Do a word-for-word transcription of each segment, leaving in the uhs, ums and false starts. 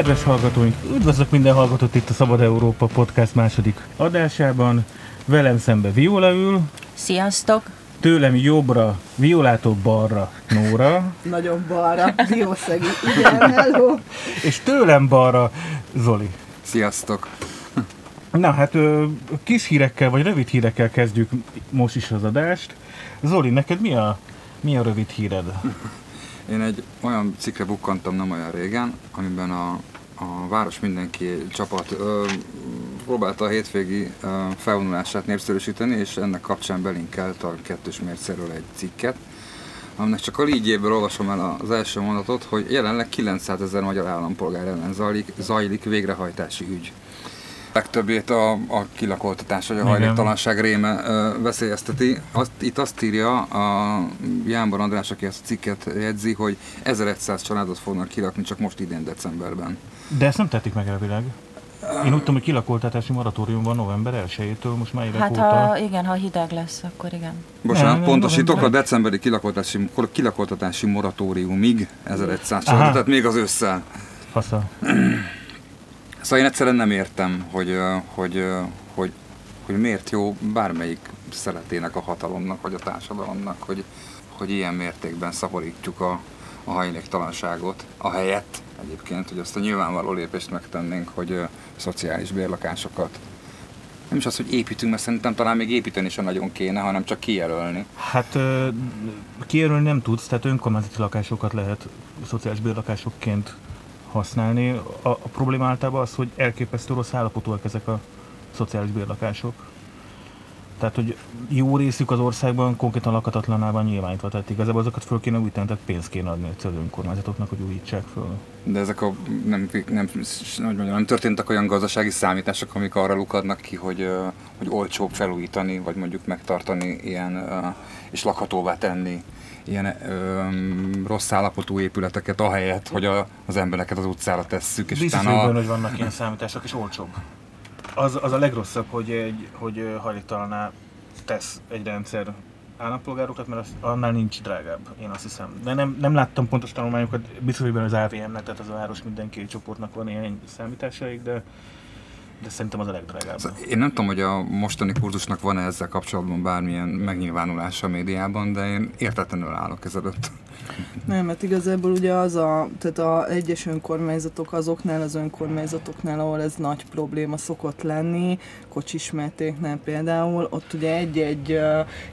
Kedves hallgatóink, üdvözlök minden hallgatót itt a Szabad Európa Podcast második adásában. Velem szembe Viola ül. Sziasztok! Tőlem jobbra, Violától balra, Nóra. Nagyon balra, Diószegi. Igen, hello! És tőlem balra, Zoli. Sziasztok! Na hát kis hírekkel vagy rövid hírekkel kezdjük most is az adást. Zoli, neked mi a, mi a rövid híred? Én egy olyan cikkre bukkantam nem olyan régen, amiben a, a Város Mindenki csapat ö, próbálta a hétvégi ö, felvonulását népszerűsíteni, és ennek kapcsán belinkelt a kettős mércéről egy cikket, aminek csak a lígyéből olvasom el az első mondatot, hogy jelenleg kilencszázezer magyar állampolgár ellen zajlik, zajlik végrehajtási ügy. Legtöbbét a, a kilakoltatás vagy a hajléktalanság réme ö, veszélyezteti. Azt, itt azt írja a Jánbor András, aki ezt a cikket jegyzi, hogy ezerszáz családot fognak kilakni csak most idén decemberben. De ezt nem tették meg elvileg. Én úgy tudom, hogy kilakoltatási moratórium van november elsejétől, most már évek hát óta. Hát igen, ha hideg lesz, akkor igen. Bocsánat, nem, pontosítok, nem, nem. A decemberi kilakoltatási, kilakoltatási moratóriumig ezerszáz család, aha. Tehát még az ősszel. Fasza. Szóval én egyszerűen nem értem, hogy, hogy, hogy, hogy miért jó bármelyik szeletének a hatalomnak, vagy a társadalomnak, hogy, hogy ilyen mértékben szaporítjuk a, a hajléktalanságot, ahelyett egyébként, hogy azt a nyilvánvaló lépést megtennénk, hogy a szociális bérlakásokat. Nem is az, hogy építünk, mert szerintem talán még építeni sem nagyon kéne, hanem csak kijelölni. Hát kijelölni nem tudsz, tehát önkormányzati lakásokat lehet szociális bérlakásokként használni. A, a probléma általában az, hogy elképesztő rossz állapotúak ezek a szociális bérlakások. Tehát, hogy jó részük az országban konkrétan lakhatatlanában nyilvánítva, tehát igazából azokat föl kéne újítani, tehát pénzt kéne adni az önkormányzatoknak, hogy újítsák föl. De ezek a nem, nem, nem, nem történtek olyan gazdasági számítások, amik arra lukadnak ki, hogy, hogy olcsóbb felújítani, vagy mondjuk megtartani ilyen, és lakhatóvá tenni ilyen ö, rossz állapotú épületeket ahelyett, hogy a, az embereket az utcára tesszük. És biztos utána... Biztos, hogy vannak ilyen számítások, és olcsóbb. Az, az a legrosszabb, hogy, egy, hogy hajléktalanná tesz egy rendszer állampolgárokat, mert az, annál nincs drágább, én azt hiszem. De nem, nem láttam pontos tanulmányokat, biztos, hogy az á vé em-nek, tehát az a Város Mindenki csoportnak van ilyen számításaik, de de szerintem az a legdrágább. Én nem tudom, hogy a mostani kurzusnak van-e ezzel kapcsolatban bármilyen megnyilvánulása a médiában, de én értetlenül állok ezelőtt. Nem, mert igazából ugye az a, tehát a egyes önkormányzatok azoknál az önkormányzatoknál, ahol ez nagy probléma szokott lenni, kocsismertéknél például, ott ugye egy-egy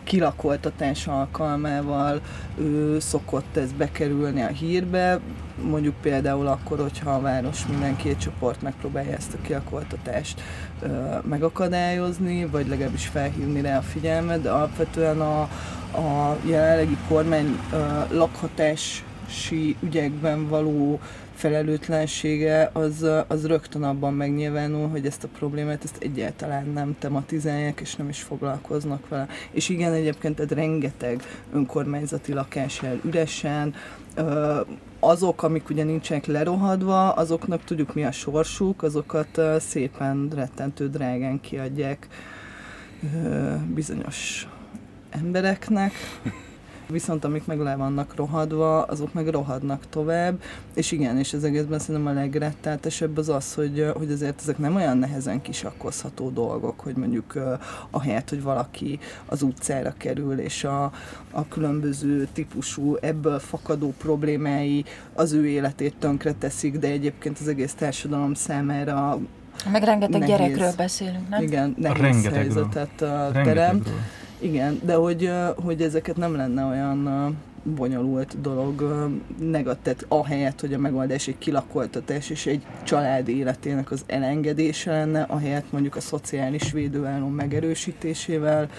kilakoltatás alkalmával ő, szokott ez bekerülni a hírbe, mondjuk például akkor, hogyha a Város Mindenki csoport megpróbálja ezt a kilakoltatást ö, megakadályozni, vagy legalábbis felhívni rá a figyelmet, de alapvetően a, a jelenlegi kormány ö, lakhatási ügyekben való felelőtlensége az, az rögtön abban megnyilvánul, hogy ezt a problémát ezt egyáltalán nem tematizálják, és nem is foglalkoznak vele. És igen, egyébként ez rengeteg önkormányzati lakás el üresen, ö, azok, amik ugye nincsenek lerohadva, azoknak tudjuk mi a sorsuk, azokat szépen rettentő drágán kiadják bizonyos embereknek. Viszont amik meg le vannak rohadva, azok meg rohadnak tovább, és igen, és az egészben szerintem a legrettentősebb az az, hogy, hogy azért ezek nem olyan nehezen kisakkozható dolgok, hogy mondjuk ahelyett, hogy valaki az utcára kerül, és a, a különböző típusú ebből fakadó problémái az ő életét tönkre teszik, de egyébként az egész társadalom számára meg rengeteg nehéz, gyerekről beszélünk, nem? Igen, nehéz helyzetet teremt. Igen, de hogy, hogy ezeket nem lenne olyan bonyolult dolog, negatív, ahelyett, hogy a megoldás egy kilakoltatás és egy család életének az elengedése lenne, ahelyett mondjuk a szociális védőálló megerősítésével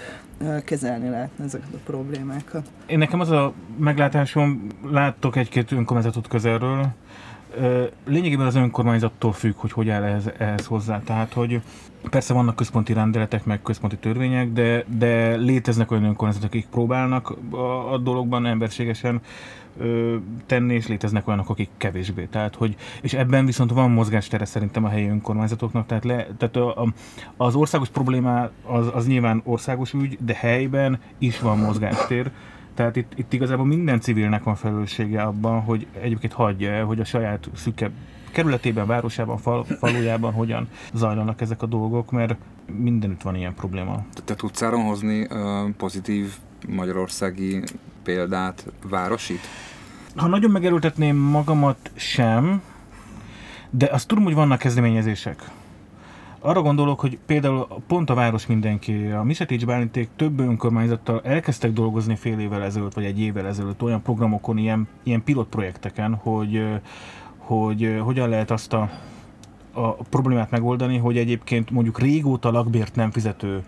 kezelni lehetne ezeket a problémákat. Én nekem az a meglátásom, láttok egy-két önkormányzatot közelről, lényegében az önkormányzattól függ, hogy hogy áll ehhez, ehhez hozzá. Tehát, hogy persze vannak központi rendeletek, meg központi törvények, de, de léteznek olyan önkormányzatok, akik próbálnak a, a dologban emberségesen ö, tenni, és léteznek olyanok, akik kevésbé. Tehát, hogy, és ebben viszont van mozgástere szerintem a helyi önkormányzatoknak. Tehát, le, tehát a, a, az országos probléma az, az nyilván országos ügy, de helyben is van mozgástér. Tehát itt, itt igazából minden civilnek van felelőssége abban, hogy egyébként hagyja el, hogy a saját szükebb kerületében, városában, fal, falujában hogyan zajlanak ezek a dolgok, mert mindenütt van ilyen probléma. Te tudsz áron hozni uh, pozitív magyarországi példát, városit? Ha nagyon megerőltetném magamat, sem, de azt tudom, hogy vannak kezdeményezések. Arra gondolok, hogy például pont a Város Mindenki, a Misetics Bálinték több önkormányzattal elkezdtek dolgozni fél évvel ezelőtt, vagy egy évvel ezelőtt olyan programokon, ilyen, ilyen pilotprojekteken, hogy, hogy hogyan lehet azt a, a problémát megoldani, hogy egyébként mondjuk régóta lakbért nem fizető,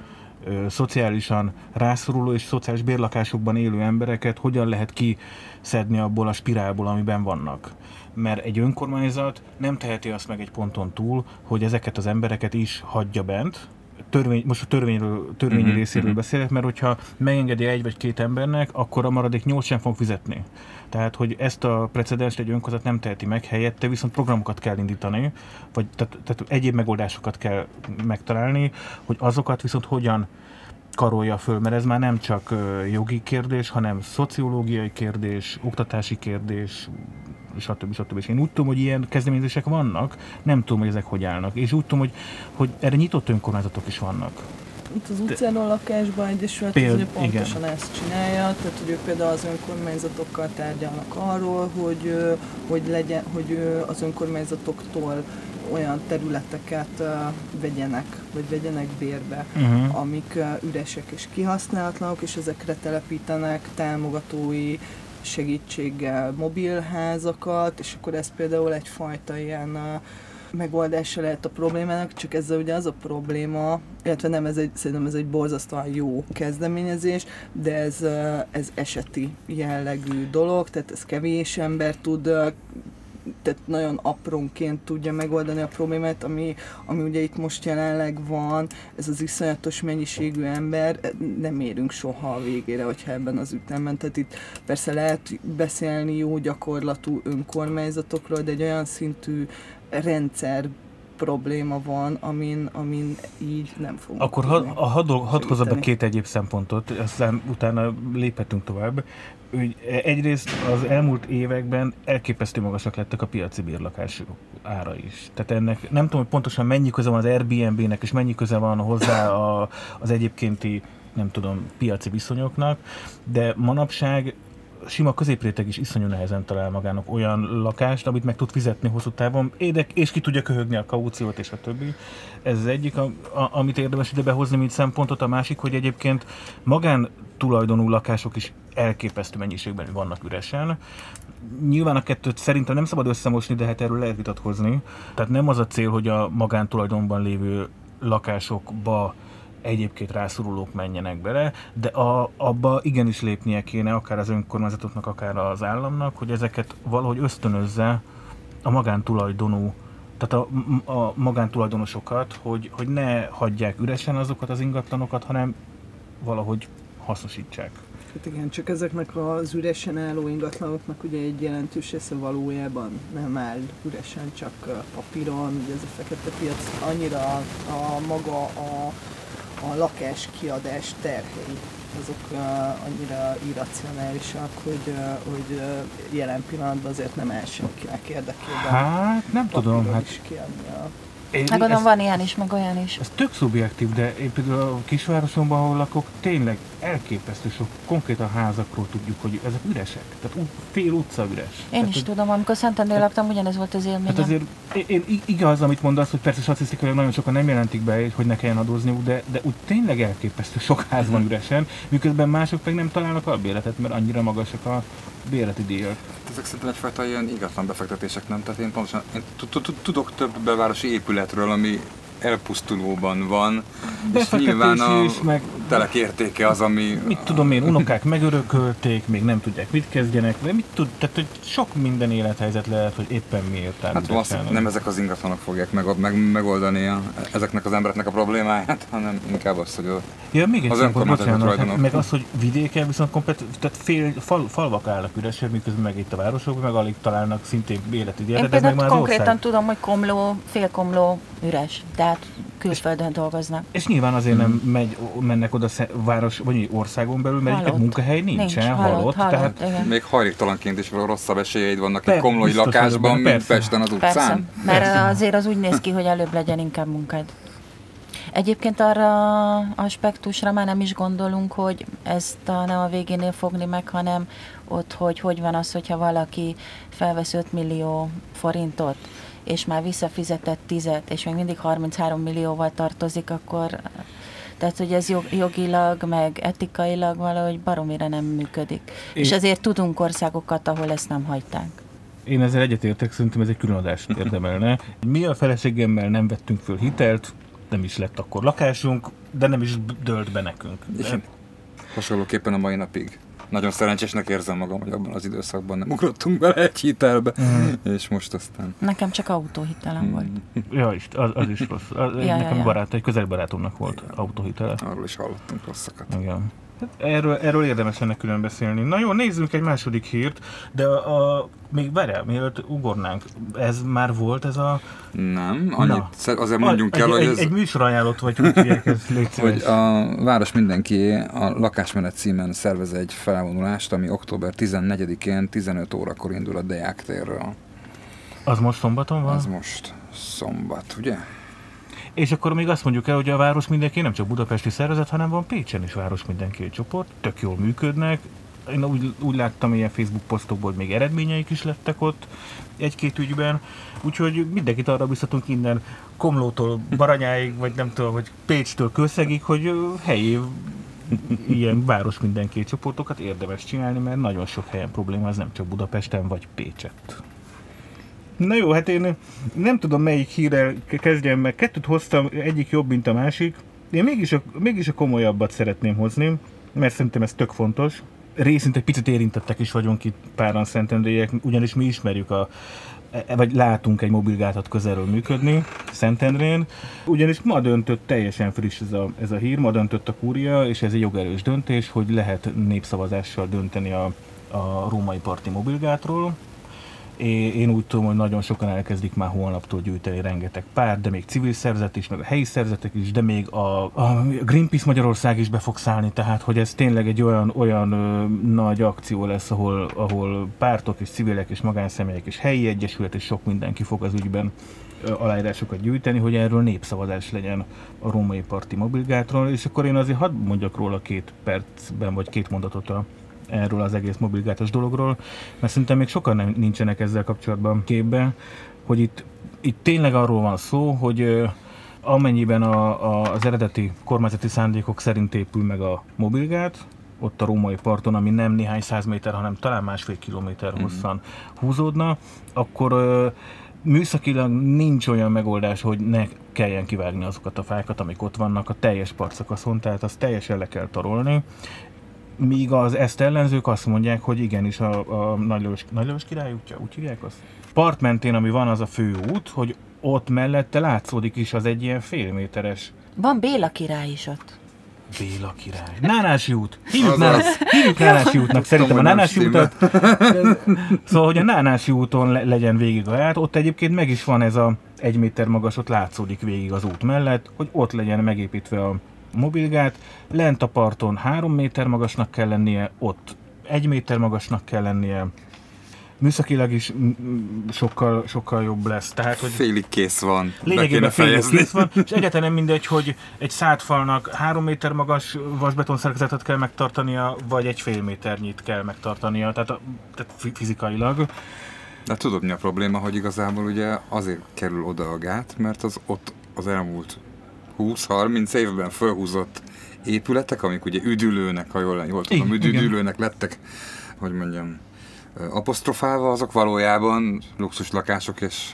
szociálisan rászoruló és szociális bérlakásokban élő embereket hogyan lehet kiszedni abból a spirálból, amiben vannak. Mert egy önkormányzat nem teheti azt meg egy ponton túl, hogy ezeket az embereket is hagyja bent. Törvény, most a törvényről, törvényi uh-huh, részéről uh-huh. beszélek, mert hogyha megengedi egy vagy két embernek, akkor a maradék nyolc sem fog fizetni. Tehát, hogy ezt a precedenst egy önkormányzat nem teheti meg, helyette viszont programokat kell indítani, vagy tehát, tehát egyéb megoldásokat kell megtalálni, hogy azokat viszont hogyan karolja föl, mert ez már nem csak jogi kérdés, hanem szociológiai kérdés, oktatási kérdés, stb. stb. És én úgy tudom, hogy ilyen kezdeményezések vannak, nem tudom, hogy ezek hogy állnak. És úgy tudom, hogy, hogy erre nyitott önkormányzatok is vannak. Itt az utcáról lakásban egyesület Péld, pontosan igen. ezt csinálja, tehát hogy ők például az önkormányzatokkal tárgyalnak arról, hogy, hogy, legyen, hogy az önkormányzatoktól olyan területeket vegyenek, vagy vegyenek bérbe, uh-huh. amik üresek és kihasználatlanok, és ezekre telepítenek támogatói segítséggel mobilházakat, és akkor ez például egyfajta ilyen megoldása lehet a problémának, csak ezzel ugye az a probléma, illetve nem, ez egy, szerintem ez egy borzasztóan jó kezdeményezés, de ez, ez eseti jellegű dolog, tehát ez kevés ember tud, tehát nagyon aprónként tudja megoldani a problémát, ami, ami ugye itt most jelenleg van, ez az iszonyatos mennyiségű ember, nem érünk soha a végére, hogyha ebben az ütemben. Tehát itt persze lehet beszélni jó gyakorlatú önkormányzatokról, de egy olyan szintű rendszer probléma van, amin, amin így nem fogunk. Akkor ha, a, hadd had hozzak be két egyéb szempontot, aztán utána léphetünk tovább. Úgy, egyrészt az elmúlt években elképesztő magasak lettek a piaci bérlakások ára is. Tehát ennek nem tudom, hogy pontosan mennyi köze van az Airbnb-nek, és mennyi köze van hozzá a, az egyébkénti, nem tudom, piaci viszonyoknak, de manapság sima középréteg is iszonyú nehezen talál magának olyan lakást, amit meg tud fizetni hosszú távon, édek, és ki tudja köhögni a kauciót, és a többi. Ez az egyik, a, a, amit érdemes ide behozni, mint szempontot. A másik, hogy egyébként magántulajdonú lakások is elképesztő mennyiségben vannak üresen. Nyilván a kettőt szerintem nem szabad összemosni, de hát erről lehet vitatkozni. Tehát nem az a cél, hogy a magántulajdonban lévő lakásokba egyébként rászorulók menjenek bele, de a, abba igenis lépnie kéne, akár az önkormányzatoknak, akár az államnak, hogy ezeket valahogy ösztönözze a magántulajdonú, tehát a, a magántulajdonosokat, hogy, hogy ne hagyják üresen azokat az ingatlanokat, hanem valahogy hasznosítsák. Hát igen, csak ezeknek az üresen álló ingatlanoknak ugye egy jelentős része valójában nem áll üresen, csak papíron, ugye ez a fekete piac annyira a maga a a lakáskiadás terhei, azok uh, annyira irracionálisak, hogy, uh, hogy uh, jelen pillanatban azért nem áll senkinek érdekében. Hát nem tudom, hát... is kiadni a... Én, hát gondolom, van ilyen is, meg olyan is. Ez tök szubjektív, de én például a kisvárosomban, ahol lakok, tényleg elképesztő sok, konkrétan házakról tudjuk, hogy ezek üresek. Tehát fél utca üres. Én tehát, is hogy... tudom, amikor Szentendrén laktam, ugyanez volt az élményem. Hát azért én, én, igaz, amit mondasz, hogy persze statisztikailag nagyon sokan nem jelentik be, hogy ne kelljen adózniuk, de, de úgy tényleg elképesztő sok ház van üresen, miközben mások meg nem találnak albérletet, mert annyira magasak a bérleti díjak. Ezek szerintem egyfajta ilyen ingatlan befektetések, nem? Tehát én pontosan én tudok több belvárosi épületről, ami elpusztulóban van, és nyilván a meg... telek értéke az, ami... Mit tudom én, unokák megörökölték, még nem tudják mit kezdjenek, de mit tud, tehát hogy sok minden élethelyzet lehet, hogy éppen miért állítják. Hát valószínűleg nem ezek az ingatlanok fogják meg, meg, megoldani a, ezeknek az embereknek a problémáját, hanem inkább az, hogy a, ja, még egy az önkormányzatok rajtanak. Meg az, hogy vidéken viszont komplet, tehát fél, fal, falvak állnak üresen, miközben meg itt a városok, meg alig találnak szintén életügyet. Én például konkrétan tudom, hogy Komló, fél Komló üres, de tehát külföldön dolgoznak. És nyilván azért nem megy, mennek oda város, vagy országon belül, mert egy munkahely nincsen, nincs, halott. halott, halott tehát... Még hajléktalanként is rosszabb esélyeid vannak egy komlói lakásban, mint Pesten az utcán. Persze. Mert azért az úgy néz ki, hogy előbb legyen inkább munkád. Egyébként arra aspektusra már nem is gondolunk, hogy ezt a, nem a végénél fogni meg, hanem ott, hogy hogy van az, hogyha valaki felvesz öt millió forintot, és már visszafizetett tízet, és még mindig harminchárom millióval tartozik, akkor... Tehát, hogy ez jog, jogilag, meg etikailag valahogy baromira nem működik. Én... És azért tudunk országokat, ahol ezt nem hagyták. Én ezzel egyetértek, szerintem ez egy külön adást érdemelne. Mi a feleségemmel nem vettünk föl hitelt, nem is lett akkor lakásunk, de nem is dölt be nekünk. De... Hasonlóképpen a mai napig. Nagyon szerencsésnek érzem magam, hogy abban az időszakban nem ugrottunk bele egy hitelbe, mm. és most aztán... Nekem csak autóhitelem mm. volt. Ja, az, az is rossz. Az, ja, nekem ja, barát, ja. Egy közelbarátomnak volt ja. autóhitele. Arról is hallottunk rosszakat. Igen. Erről, erről érdemes lenne külön beszélni. Na jó, nézzünk egy második hírt, de a, a, még várjál, mielőtt ugornánk. Ez már volt ez a... Nem, annyit szer, azért mondjunk a, el, egy, hogy egy, ez... Egy műsorajánlott vagy, hogy hívják, ez létszeres. A Város Mindenki a lakásmenet címen szervez egy felvonulást, ami október tizennegyedikén tizenöt órakor indul a Deák térről. Az most szombaton van? Az most szombat, ugye? És akkor még azt mondjuk el, hogy a Város Mindenki nem csak budapesti szervezet, hanem van Pécsen is Város Mindenki egy csoport, tök jól működnek. Én úgy, úgy láttam ilyen Facebook posztokból, még eredményeik is lettek ott egy-két ügyben. Úgyhogy mindenkit arra biztatunk innen Komlótól Baranyáig, vagy nem tudom, hogy Pécstől Kőszegig, hogy helyi ilyen Város Mindenki csoportokat érdemes csinálni, mert nagyon sok helyen probléma, ez nem csak Budapesten vagy Pécsett. Na jó, hát én nem tudom melyik hírrel kezdjem, mert kettőt hoztam, egyik jobb, mint a másik. Én mégis a, mégis a komolyabbat szeretném hozni, mert szerintem ez tök fontos. Részint egy picit érintettek is vagyunk itt páran szentendreiek, ugyanis mi ismerjük a, vagy látunk egy mobilgátat közelről működni Szentendrén. Ugyanis ma döntött, teljesen friss ez a, ez a hír, ma döntött a Kúria, és ez egy jogerős döntés, hogy lehet népszavazással dönteni a, a római parti mobilgátról. Én úgy tudom, hogy nagyon sokan elkezdik már holnaptól gyűjteni rengeteg párt, de még civil szervezet is, meg a helyi szervezetek is, de még a, a Greenpeace Magyarország is be fog szállni, tehát hogy ez tényleg egy olyan, olyan ö, nagy akció lesz, ahol, ahol pártok és civilek és magánszemélyek és helyi egyesület és sok mindenki fog az ügyben ö, aláírásokat gyűjteni, hogy erről népszavazás legyen a római parti mobilgátról, és akkor én azért hadd mondjak róla két percben vagy két mondatot a erről az egész mobilgátos dologról, mert szerintem még sokan nem, nincsenek ezzel kapcsolatban képben, hogy itt, itt tényleg arról van szó, hogy amennyiben a, a, az eredeti kormányzati szándékok szerint épül meg a mobilgát, ott a római parton, ami nem néhány száz méter, hanem talán másfél kilométer hosszan mm-hmm. húzódna, akkor műszakilag nincs olyan megoldás, hogy ne kelljen kivágni azokat a fákat, amik ott vannak a teljes partszakaszon, tehát azt teljesen le kell tarolni. Míg az ezt ellenzők azt mondják, hogy igenis a, a Nagy Lajos, Nagy Lajos Király útja, úgy hívják azt? Part mentén, ami van, az a fő út, hogy ott mellette látszódik is az egy ilyen félméteres... Van Béla Király is ott. Béla Király. Nánási út. Hívjuk, Nánási, hívjuk Nánási útnak. Szerintem a Nánási útat. Szóval, hogy a Nánási úton le, legyen végig a ját. Ott egyébként meg is van ez a egy méter magas, ott látszódik végig az út mellett, hogy ott legyen megépítve a mobilgát, lent a parton három méter magasnak kell lennie, ott egy méter magasnak kell lennie, műszakilag is sokkal, sokkal jobb lesz. Tehát, hogy félig kész van. Lényegében félig kész van, és egyáltalán nem mindegy, hogy egy szádfalnak három méter magas vasbetonszerkezetet kell megtartania, vagy egy fél méternyit kell megtartania, tehát, a, tehát fizikailag. De tudod, mi a probléma, hogy igazából ugye azért kerül oda a gát, mert az ott az elmúlt húsz-harminc évben felhúzott épületek, amik ugye üdülőnek, ha jól, jól tudom, üdülőnek lettek, hogy mondjam, apostrofálva, azok valójában luxus lakások, és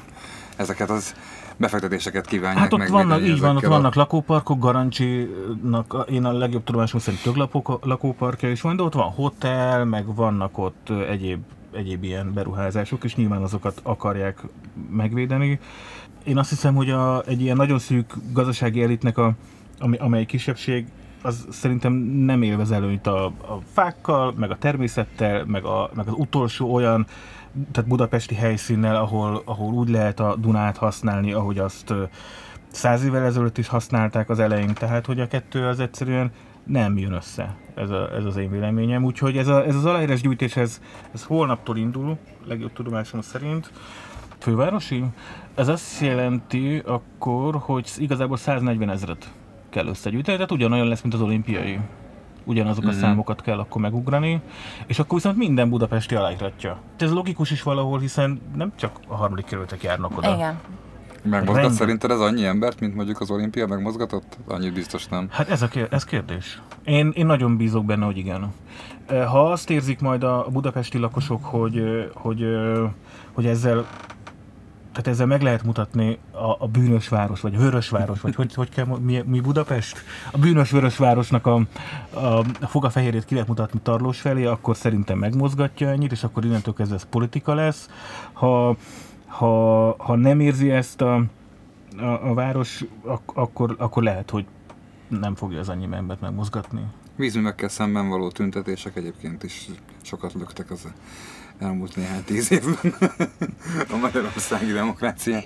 ezeket az befektetéseket kívánják hát meg. Vannak, így van, ott a... vannak lakóparkok, Garancsinak, én a legjobb tudomásom szerint több lakóparkja is van, de ott van hotel, meg vannak ott egyéb, egyéb ilyen beruházások, és nyilván azokat akarják megvédeni. Én azt hiszem, hogy a, egy ilyen nagyon szűk gazdasági elitnek, a, ami, amely kisebbség, az szerintem nem élvez előnyt a, a fákkal, meg a természettel, meg, a, meg az utolsó olyan, tehát budapesti helyszínnel, ahol, ahol úgy lehet a Dunát használni, ahogy azt száz évvel ezelőtt is használták az elején, tehát hogy a kettő az egyszerűen nem jön össze, ez, a, ez az én véleményem. Úgyhogy ez, a, ez az aláírás gyűjtés, ez, ez holnaptól indul, legjobb tudomásom szerint, fővárosi. Ez azt jelenti akkor, hogy igazából száznegyven ezret kell összegyűjteni, tehát ugyanolyan lesz, mint az olimpiai. Ugyanazok a mm-hmm. számokat kell akkor megugrani, és akkor viszont minden budapesti aláíratja. Ez logikus is valahol, hiszen nem csak a harmadik kerületek járnak oda. Igen. Megmozgat szerinted ez annyi embert, mint mondjuk az olimpia megmozgatott? Annyit biztos nem. Hát ez, a kér- ez kérdés. Én, én nagyon bízok benne, hogy igen. Ha azt érzik majd a budapesti lakosok, hogy, hogy, hogy ezzel, tehát ezzel meg lehet mutatni a, a bűnös város, vagy a vörös város, vagy hogy, hogy kell, mi, mi Budapest? A bűnös vörös városnak a, a, a fogafehérjét ki lehet mutatni Tarlós felé, akkor szerintem megmozgatja ennyit, és akkor innentől kezdve ez politika lesz. Ha Ha, ha nem érzi ezt a, a, a város, ak- akkor, akkor lehet, hogy nem fogja az annyi embert megmozgatni. Vízművekkel szemben való tüntetések egyébként is sokat löktek az elmúlt néhány tíz évben a magyarországi demokrácián.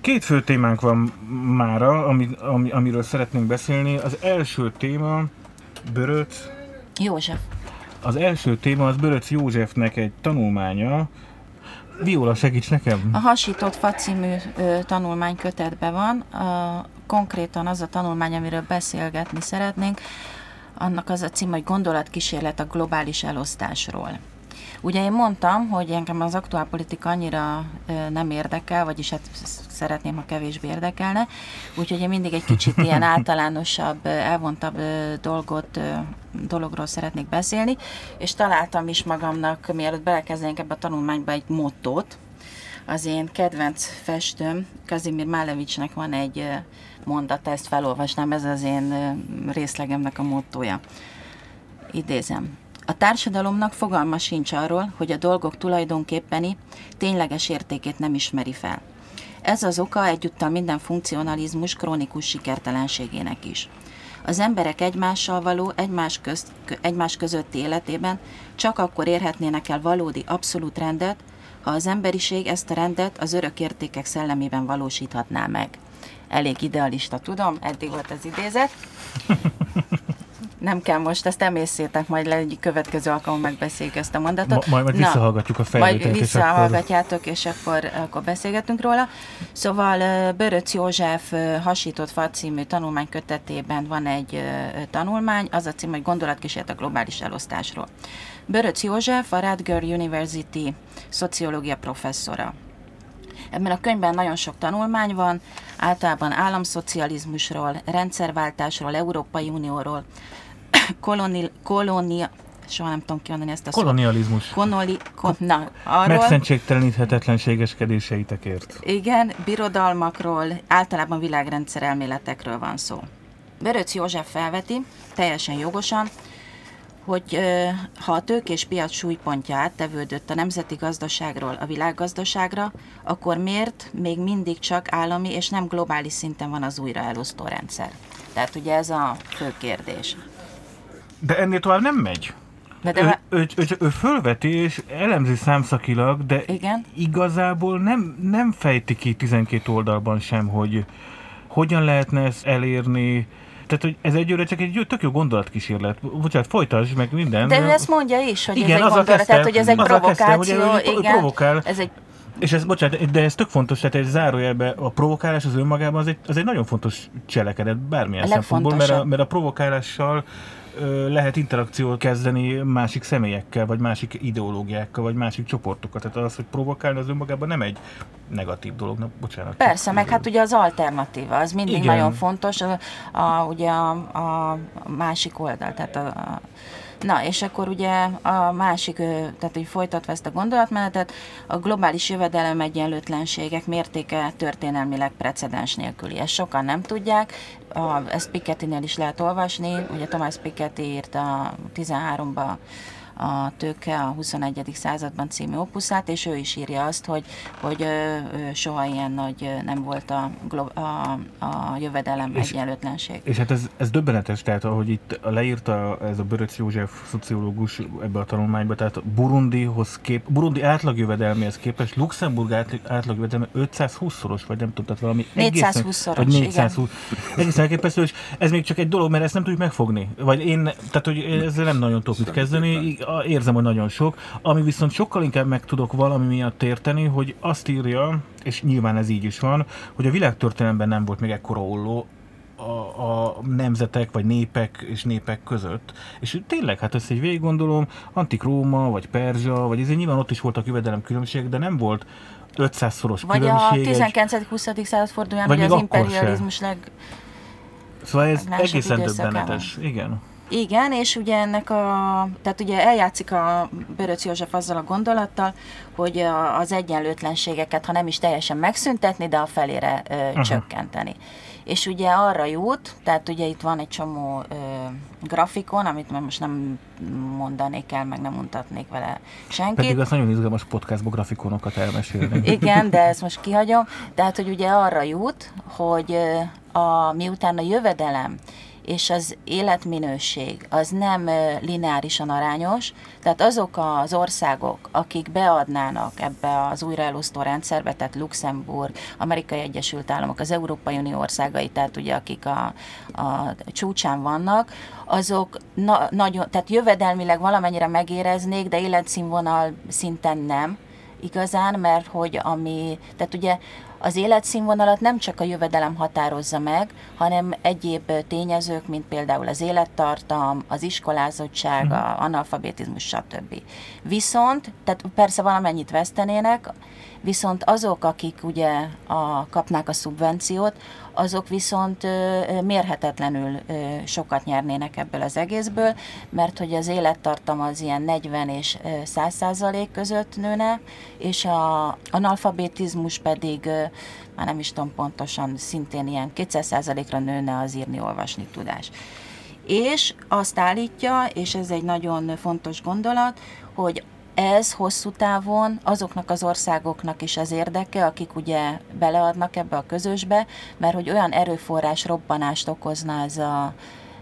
Két fő témánk van mára, ami, ami, amiről szeretnénk beszélni. Az első téma Böröcz József. Az első téma az Böröcz Józsefnek egy tanulmánya. Viola, segíts nekem! A Hasított fa című tanulmány kötetben van. A, konkrétan az a tanulmány, amiről beszélgetni szeretnénk, annak az a cím, hogy gondolatkísérlet a globális elosztásról. Ugye én mondtam, hogy engem az aktuálpolitika annyira nem érdekel, vagyis hát szeretném, ha kevésbé érdekelne, úgyhogy én mindig egy kicsit ilyen általánosabb, elvontabb dolgot, dologról szeretnék beszélni, és találtam is magamnak, mielőtt belekezdenénk ebbe a tanulmányba, egy mottót. Az én kedvenc festőm, Kazimir Malevicsnek van egy mondata, ezt felolvasnám, ez az én részlegemnek a mottója. Idézem. A társadalomnak fogalma sincs arról, hogy a dolgok tulajdonképpeni, tényleges értékét nem ismeri fel. Ez az oka egyúttal minden funkcionalizmus krónikus sikertelenségének is. Az emberek egymással való, egymás, közt, egymás közötti életében csak akkor érhetnének el valódi abszolút rendet, ha az emberiség ezt a rendet az örök értékek szellemében valósíthatná meg. Elég idealista, tudom, eddig volt az idézet. Nem kell most, ezt emészétek, majd le egy következő alkalom megbeszéljük ezt a mondatot. Ma, majd majd Na, visszahallgatjuk a felvételt. Majd visszahallgatjátok, és akkor, akkor beszélgetünk róla. Szóval Böröcz József Hasított fa című tanulmánykötetében van egy tanulmány, az a cím, hogy Gondolatkísérlet a globális elosztásról. Böröcz József a Rutgers University szociológia professzora. Ebben a könyvben nagyon sok tanulmány van, általában államszocializmusról, rendszerváltásról, Európai Unióról, koloni, kolonia, soha nem tudom kimondani ezt a szót. Kolonializmus. Konoli, kon, na, arról. Megszentségteleníthetlenségeskedéseitekért. Igen, birodalmakról, általában világrendszerelméletekről van szó. Böröcz József felveti, teljesen jogosan, hogy ha a tőkés piac súlypontja áttevődött a nemzeti gazdaságról a világgazdaságra, akkor miért még mindig csak állami és nem globális szinten van az újraelosztó rendszer? Tehát ugye ez a fő kérdés. De ennél tovább nem megy. De de ő, ha... ő, ő, ő fölveti és elemzi számszakilag, de igen? Igazából nem, nem fejti ki tizenkét oldalban sem, hogy hogyan lehetne ezt elérni. Tehát, hogy ez egyőre csak egy tök jó gondolatkísérlet. Bocsánat, folytasd meg minden. De ő ezt mondja is, hogy igen, ez egy gondolat, tehát, hogy ez egy provokáció. Kezdte, egy igen, provokál. Ez egy... És ez, bocsánat, de ez tök fontos, tehát egy zárójelben a provokálás az önmagában az egy, az egy nagyon fontos cselekedet bármilyen szempontból, mert a, mert a provokálással ö, lehet interakciót kezdeni másik személyekkel, vagy másik ideológiákkal, vagy másik csoportokkal. Tehát az, hogy provokálni az önmagában nem egy negatív dolog, na, bocsánat. Persze, meg hát ugye az alternatíva, az mindig igen. Nagyon fontos, a, a, ugye a, a másik oldal, tehát a, a na, és akkor ugye a másik, tehát így folytatva ezt a gondolatmenetet, a globális jövedelem egyenlőtlenségek mértéke történelmileg precedens nélküli. Ezt sokan nem tudják, a, ezt Pikettynél is lehet olvasni, ugye Thomas Piketty írt a tizenháromba a Tőke a huszonegyedik században című opuszát, és ő is írja azt, hogy, hogy soha ilyen nagy nem volt a, a, a jövedelem és, egyenlőtlenség. És hát ez, ez döbbenetes, tehát ahogy itt leírta ez a Böröcz József szociológus ebbe a tanulmányba, tehát Burundihoz kép, Burundi átlagjövedelméhez képest Luxemburg átlag, átlagjövedelme ötszázhúszszoros, vagy nem tudom, tehát valami egészen... négyszázhúszszoros, egészen elképesztő, és ez még csak egy dolog, mert ezt nem tudjuk megfogni. Vagy én, tehát hogy ezzel nem nagyon tudok mit kezdeni, érzem, hogy nagyon sok. Ami viszont sokkal inkább meg tudok valami miatt érteni, hogy azt írja, és nyilván ez így is van, hogy a világtörténelemben nem volt még ekkora olló a, a nemzetek, vagy népek és népek között. És tényleg, hát ezt így végig gondolom, antik Róma, vagy Perzsa, vagy ezért nyilván ott is voltak jövedelemkülönbségek, de nem volt ötszázszoros különbség. Vagy a tizenkilencedik-huszadik század fordulóján, hogy az imperializmus leg... Szóval ez egészen döbbenetes. Igen. Igen, és ugye ennek a... Tehát ugye eljátszik a Böröcz József azzal a gondolattal, hogy az egyenlőtlenségeket, ha nem is teljesen megszüntetni, de a felére ö, csökkenteni. És ugye arra jut, tehát ugye itt van egy csomó ö, grafikon, amit már most nem mondanék el, meg nem mutatnék vele senkit. Pedig az nagyon izgalmas podcastban grafikonokat elmesélni. Igen, de ezt most kihagyom. Tehát, hogy ugye arra jut, hogy a, miután a jövedelem és az életminőség az nem lineárisan arányos, tehát azok az országok, akik beadnának ebbe az újraelosztó rendszerbe, tehát Luxemburg, Amerikai Egyesült Államok, az Európai Unió országai, tehát ugye akik a, a csúcsán vannak, azok na, nagyon, tehát jövedelmileg valamennyire megéreznék, de életszínvonal szinten nem igazán, mert hogy ami, tehát ugye az életszínvonalat nem csak a jövedelem határozza meg, hanem egyéb tényezők, mint például az élettartam, az iskolázottság, az analfabetizmus, stb. Viszont, tehát persze valamennyit vesztenének, viszont azok, akik ugye a, kapnák a szubvenciót, azok viszont ö, mérhetetlenül ö, sokat nyernének ebből az egészből, mert hogy az élettartam az ilyen negyven és száz százalék között nőne, és az analfabetizmus pedig ö, már nem is tudom pontosan, szintén ilyen kétszáz százalékra nőne az írni-olvasni tudás. És azt állítja, és ez egy nagyon fontos gondolat, hogy ez hosszú távon azoknak az országoknak is az érdeke, akik ugye beleadnak ebbe a közösbe, mert hogy olyan erőforrás robbanást okozna ez, a,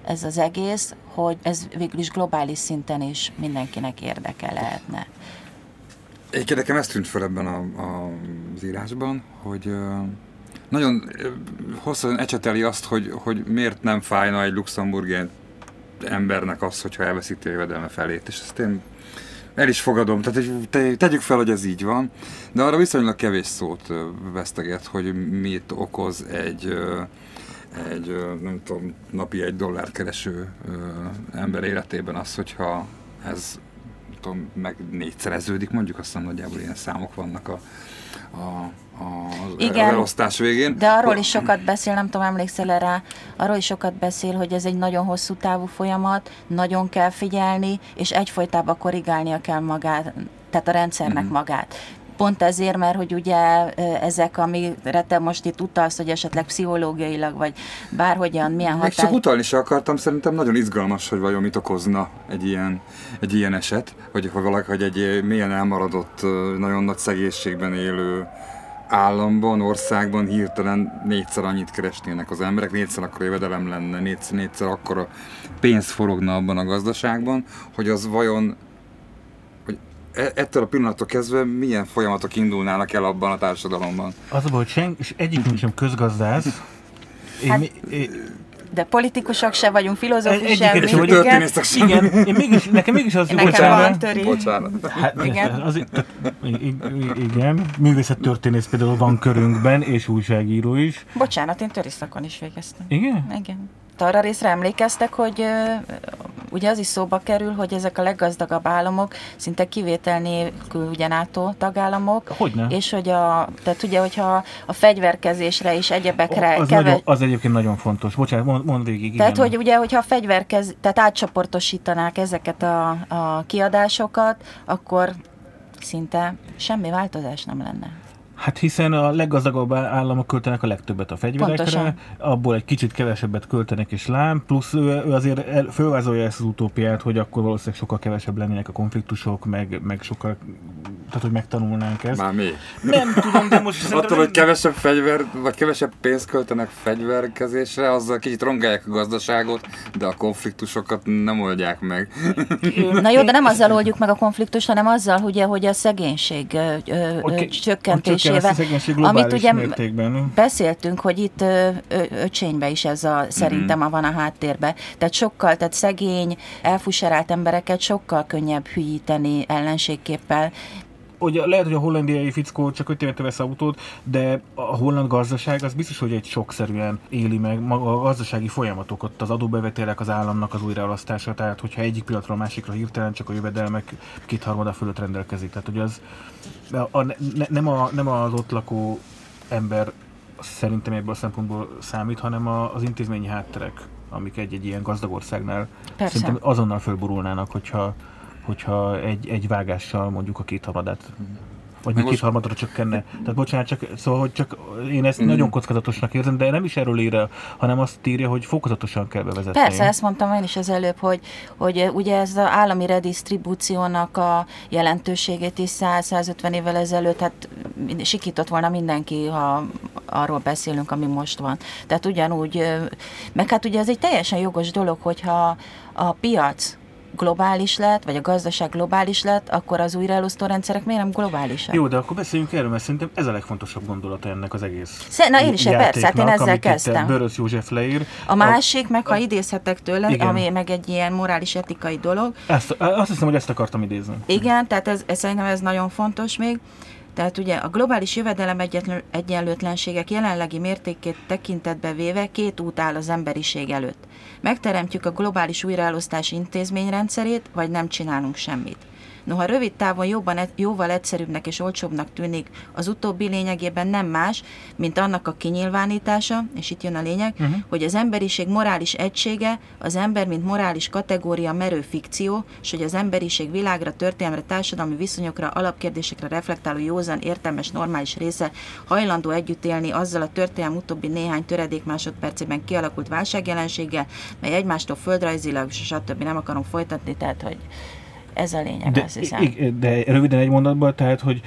ez az egész, hogy ez végül is globális szinten is mindenkinek érdeke lehetne. Egyébként nekem ezt tűnt fel ebben a, a, az írásban, hogy nagyon hosszan ecseteli azt, hogy, hogy miért nem fájna egy luxemburgi embernek az, hogyha elveszíti a jövedelme felét, és ezt én el is fogadom, tehát tegyük fel, hogy ez így van, de arra viszonylag kevés szót veszteget, hogy mit okoz egy, egy nem tudom, napi egy dollár kereső ember életében az, hogyha ez tudom, meg négyszereződik, mondjuk, aztán nagyjából ilyen számok vannak a, a az elosztás végén. De arról is sokat beszél, nem tudom, emlékszel rá, arról is sokat beszél, hogy ez egy nagyon hosszú távú folyamat, nagyon kell figyelni, és egyfolytában korrigálnia kell magát, tehát a rendszernek mm-hmm. magát. Pont ezért, mert hogy ugye ezek, amire te most itt utalsz, hogy esetleg pszichológiailag, vagy bárhogyan, milyen hatás... Meg csak utalni se akartam, szerintem nagyon izgalmas, hogy vajon mit okozna egy ilyen, egy ilyen eset, hogy, hogy valaki, hogy egy milyen elmaradott, nagyon nagy szegénységben élő államban, országban hirtelen négyszer annyit keresnének az emberek, négyszer akkora jövedelem lenne, négyszer, négyszer akkora pénz forogna abban a gazdaságban, hogy az vajon, hogy ettől a pillanattól kezdve milyen folyamatok indulnának el abban a társadalomban. Az a baj, hogy sen, és egyikünk sem közgazdász. Én, hát... én, de politikusok se vagyunk, filozófusok sem. Egyébként sem vagyunk. Igen, én mégis, nekem mégis az... Nekem bocsánat, van töri. Bocsánat. Hát, igen. Az, igen, művészettörténész például van körünkben, és újságíró is. Bocsánat, én töri szakon is végeztem. Igen? Igen. Arra részre emlékeztek, hogy ugye az is szóba kerül, hogy ezek a leggazdagabb államok szinte kivétel nélkül ugye NATO tagállamok. Hogyne? És hogy a, tehát ugye, hogyha a fegyverkezésre és egyebekre... Az, keve... nagyon, az egyébként nagyon fontos. Bocsánat, mondd mond végig. Igen. Tehát, hogy ugye, hogyha a fegyverkez... tehát átcsoportosítanák ezeket a, a kiadásokat, akkor szinte semmi változás nem lenne. Hát hiszen a leggazdagabb államok költenek a legtöbbet a fegyverekre, pontosan. Abból egy kicsit kevesebbet költenek is lám, plusz ő, ő azért el, fölvázolja ezt az utópiát, hogy akkor valószínűleg sokkal kevesebb lennének a konfliktusok, meg, meg sokkal, tehát hogy megtanulnánk ezt. Már mi? Nem tudom, de most szerintem... Attól, hogy kevesebb fegyver, vagy kevesebb pénzt költenek fegyverkezésre, azzal kicsit rongálják a gazdaságot, de a konfliktusokat nem oldják meg. Na jó, de nem azzal oldjuk meg a konfliktust, hanem azzal, ugye, hogy a szegénység ö, ö, okay. csökkentés. Amit ugye mértékben. Beszéltünk, hogy itt ö, ö, Öcsényben is ez a, szerintem mm-hmm. a van a háttérben. Tehát sokkal, tehát szegény, elfuserált embereket sokkal könnyebb hülyíteni ellenségképpel. Ugye, lehet, hogy a hollandiai fickó csak öt évente vesz autót, de a holland gazdaság az biztos, hogy egy sokszerűen éli meg maga a gazdasági folyamatokat, az adóbevételek, az államnak az újraelosztása, tehát hogyha egyik pillanatra a másikra hirtelen csak a jövedelmek kétharmada fölött rendelkezik. Tehát ugye az a, ne, nem, a, nem az ott lakó ember szerintem ebből a szempontból számít, hanem a, az intézményi hátterek, amik egy-egy ilyen gazdag országnál persze. Szerintem azonnal fölborulnának, hogyha hogyha egy, egy vágással mondjuk a kétharmadát, vagy még kétharmadra csökkenne. Tehát bocsánat, csak, szóval, hogy csak én ezt mm. nagyon kockázatosnak érzem, de nem is erről ír, hanem azt írja, hogy fokozatosan kell bevezetni. Persze, ezt mondtam én is az előbb, hogy, hogy ugye ez az állami redistribúciónak a jelentőségét is száz-százötven évvel ezelőtt, hát sikított volna mindenki, ha arról beszélünk, ami most van. Tehát ugyanúgy, meg hát ugye ez egy teljesen jogos dolog, hogyha a piac globális lett, vagy a gazdaság globális lett, akkor az újraelosztó rendszerek miért nem globálisak? Jó, de akkor beszéljünk erről, mert szerintem ez a legfontosabb gondolata ennek az egész Szer- Na én is, persze, én ezzel kezdtem. Böröcz József leír. A másik, meg a... ha idézhetek tőle, igen. Ami meg egy ilyen morális etikai dolog. Ezt, azt hiszem, hogy ezt akartam idézni. Igen, tehát ez, ez, szerintem ez nagyon fontos még. Tehát ugye a globális jövedelem egyenlőtlenségek jelenlegi mértékét tekintetbe véve két út áll az emberiség előtt. Megteremtjük a globális újraelosztás intézményrendszerét, vagy nem csinálunk semmit. Noha rövid távon jobban, jóval egyszerűbbnek és olcsóbbnak tűnik, az utóbbi lényegében nem más, mint annak a kinyilvánítása, és itt jön a lényeg, uh-huh. hogy az emberiség morális egysége, az ember mint morális kategória merő fikció, és hogy az emberiség világra, történelmre, társadalmi viszonyokra, alapkérdésekre reflektáló józan, értelmes, normális része hajlandó együtt élni azzal a történelem utóbbi néhány töredék másodpercében kialakult válságjelenséggel, mely egymástól földrajzilag, stb. Nem akarom folytatni, tehát hogy... Ez a lényeg, de, azt hiszem. De röviden egy mondatban, tehát, hogy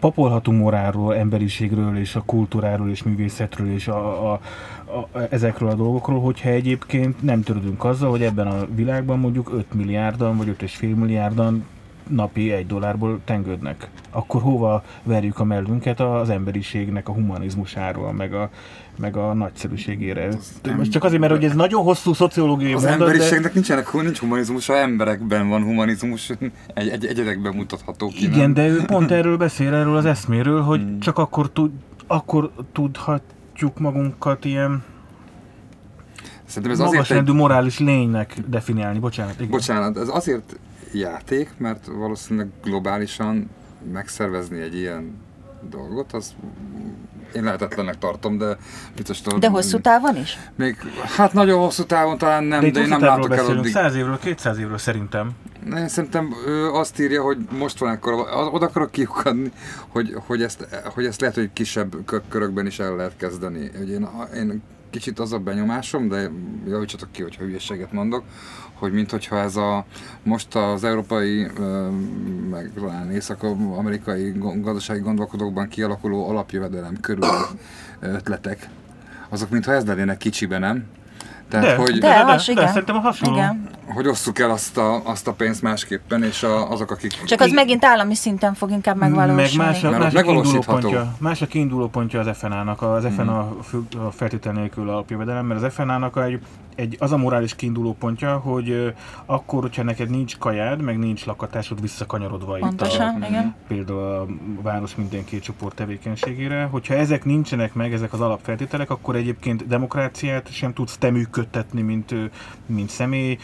papolhatunk morálról, emberiségről, és a kultúráról, és művészetről, és a, a, a, ezekről a dolgokról, hogyha egyébként nem törődünk azzal, hogy ebben a világban mondjuk öt milliárdan, vagy öt és fél milliárdan napi egy dollárból tengődnek. Akkor hova verjük a mellünket az emberiségnek a humanizmusáról, meg a, meg a nagyszerűségére? Most csak azért, mert hogy ez nagyon hosszú szociológiai az mondat, emberiségnek de... nincsenek, nincs humanizmusa, emberekben van humanizmus, egy, egy, egyedekben mutatható ki. Igen, nem? De ő pont erről beszél, erről az eszméről, hogy hmm. csak akkor, tud, akkor tudhatjuk magunkat ilyen magasrendű egy... morális lénynek definiálni. Bocsánat. Igen. Bocsánat, ez azért játék, mert valószínűleg globálisan megszervezni egy ilyen dolgot, az én lehetetlennek tartom, de biztos tudom. De hosszú távon is? Még, hát nagyon hosszú távon talán nem, de, de én nem látok el addig. száz évről, kétszáz évről szerintem. Én szerintem azt írja, hogy most van ekkor, oda akarok kiukadni, hogy, hogy, ezt, hogy ezt lehet, hogy kisebb körökben is el lehet kezdeni. Hogy én, én kicsit az a benyomásom, de javítsatok ki, hogyha hülyeséget mondok, hogy minthogyha ez a most az európai, meg talán észak-amerikai gazdasági gondolkodókban kialakuló alapjövedelem körül ötletek, azok mintha ez lennének kicsiben, nem? Tehát, de, hogy, de, de, de, de, de szerintem a hasonló. Igen. Hogy osszuk el azt a, azt a pénzt másképpen, és a, azok, akik... Csak az megint állami szinten fog inkább megvalósulni. Meg más a, más a kiindulópontja más a kiindulópontja az ef en á-nak, az ef en á a feltétel nélkül alapjövedelem, mert az ef en á-nak egy, egy, az a morális kiindulópontja, hogy akkor, hogyha neked nincs kajád, meg nincs lakatásod, visszakanyarodva pontosan, itt a, igen. Például a város mindenki csoport tevékenységére, hogyha ezek nincsenek meg, ezek az alapfeltételek, akkor egyébként demokráciát sem tudsz te működtetni, mint, mint személy,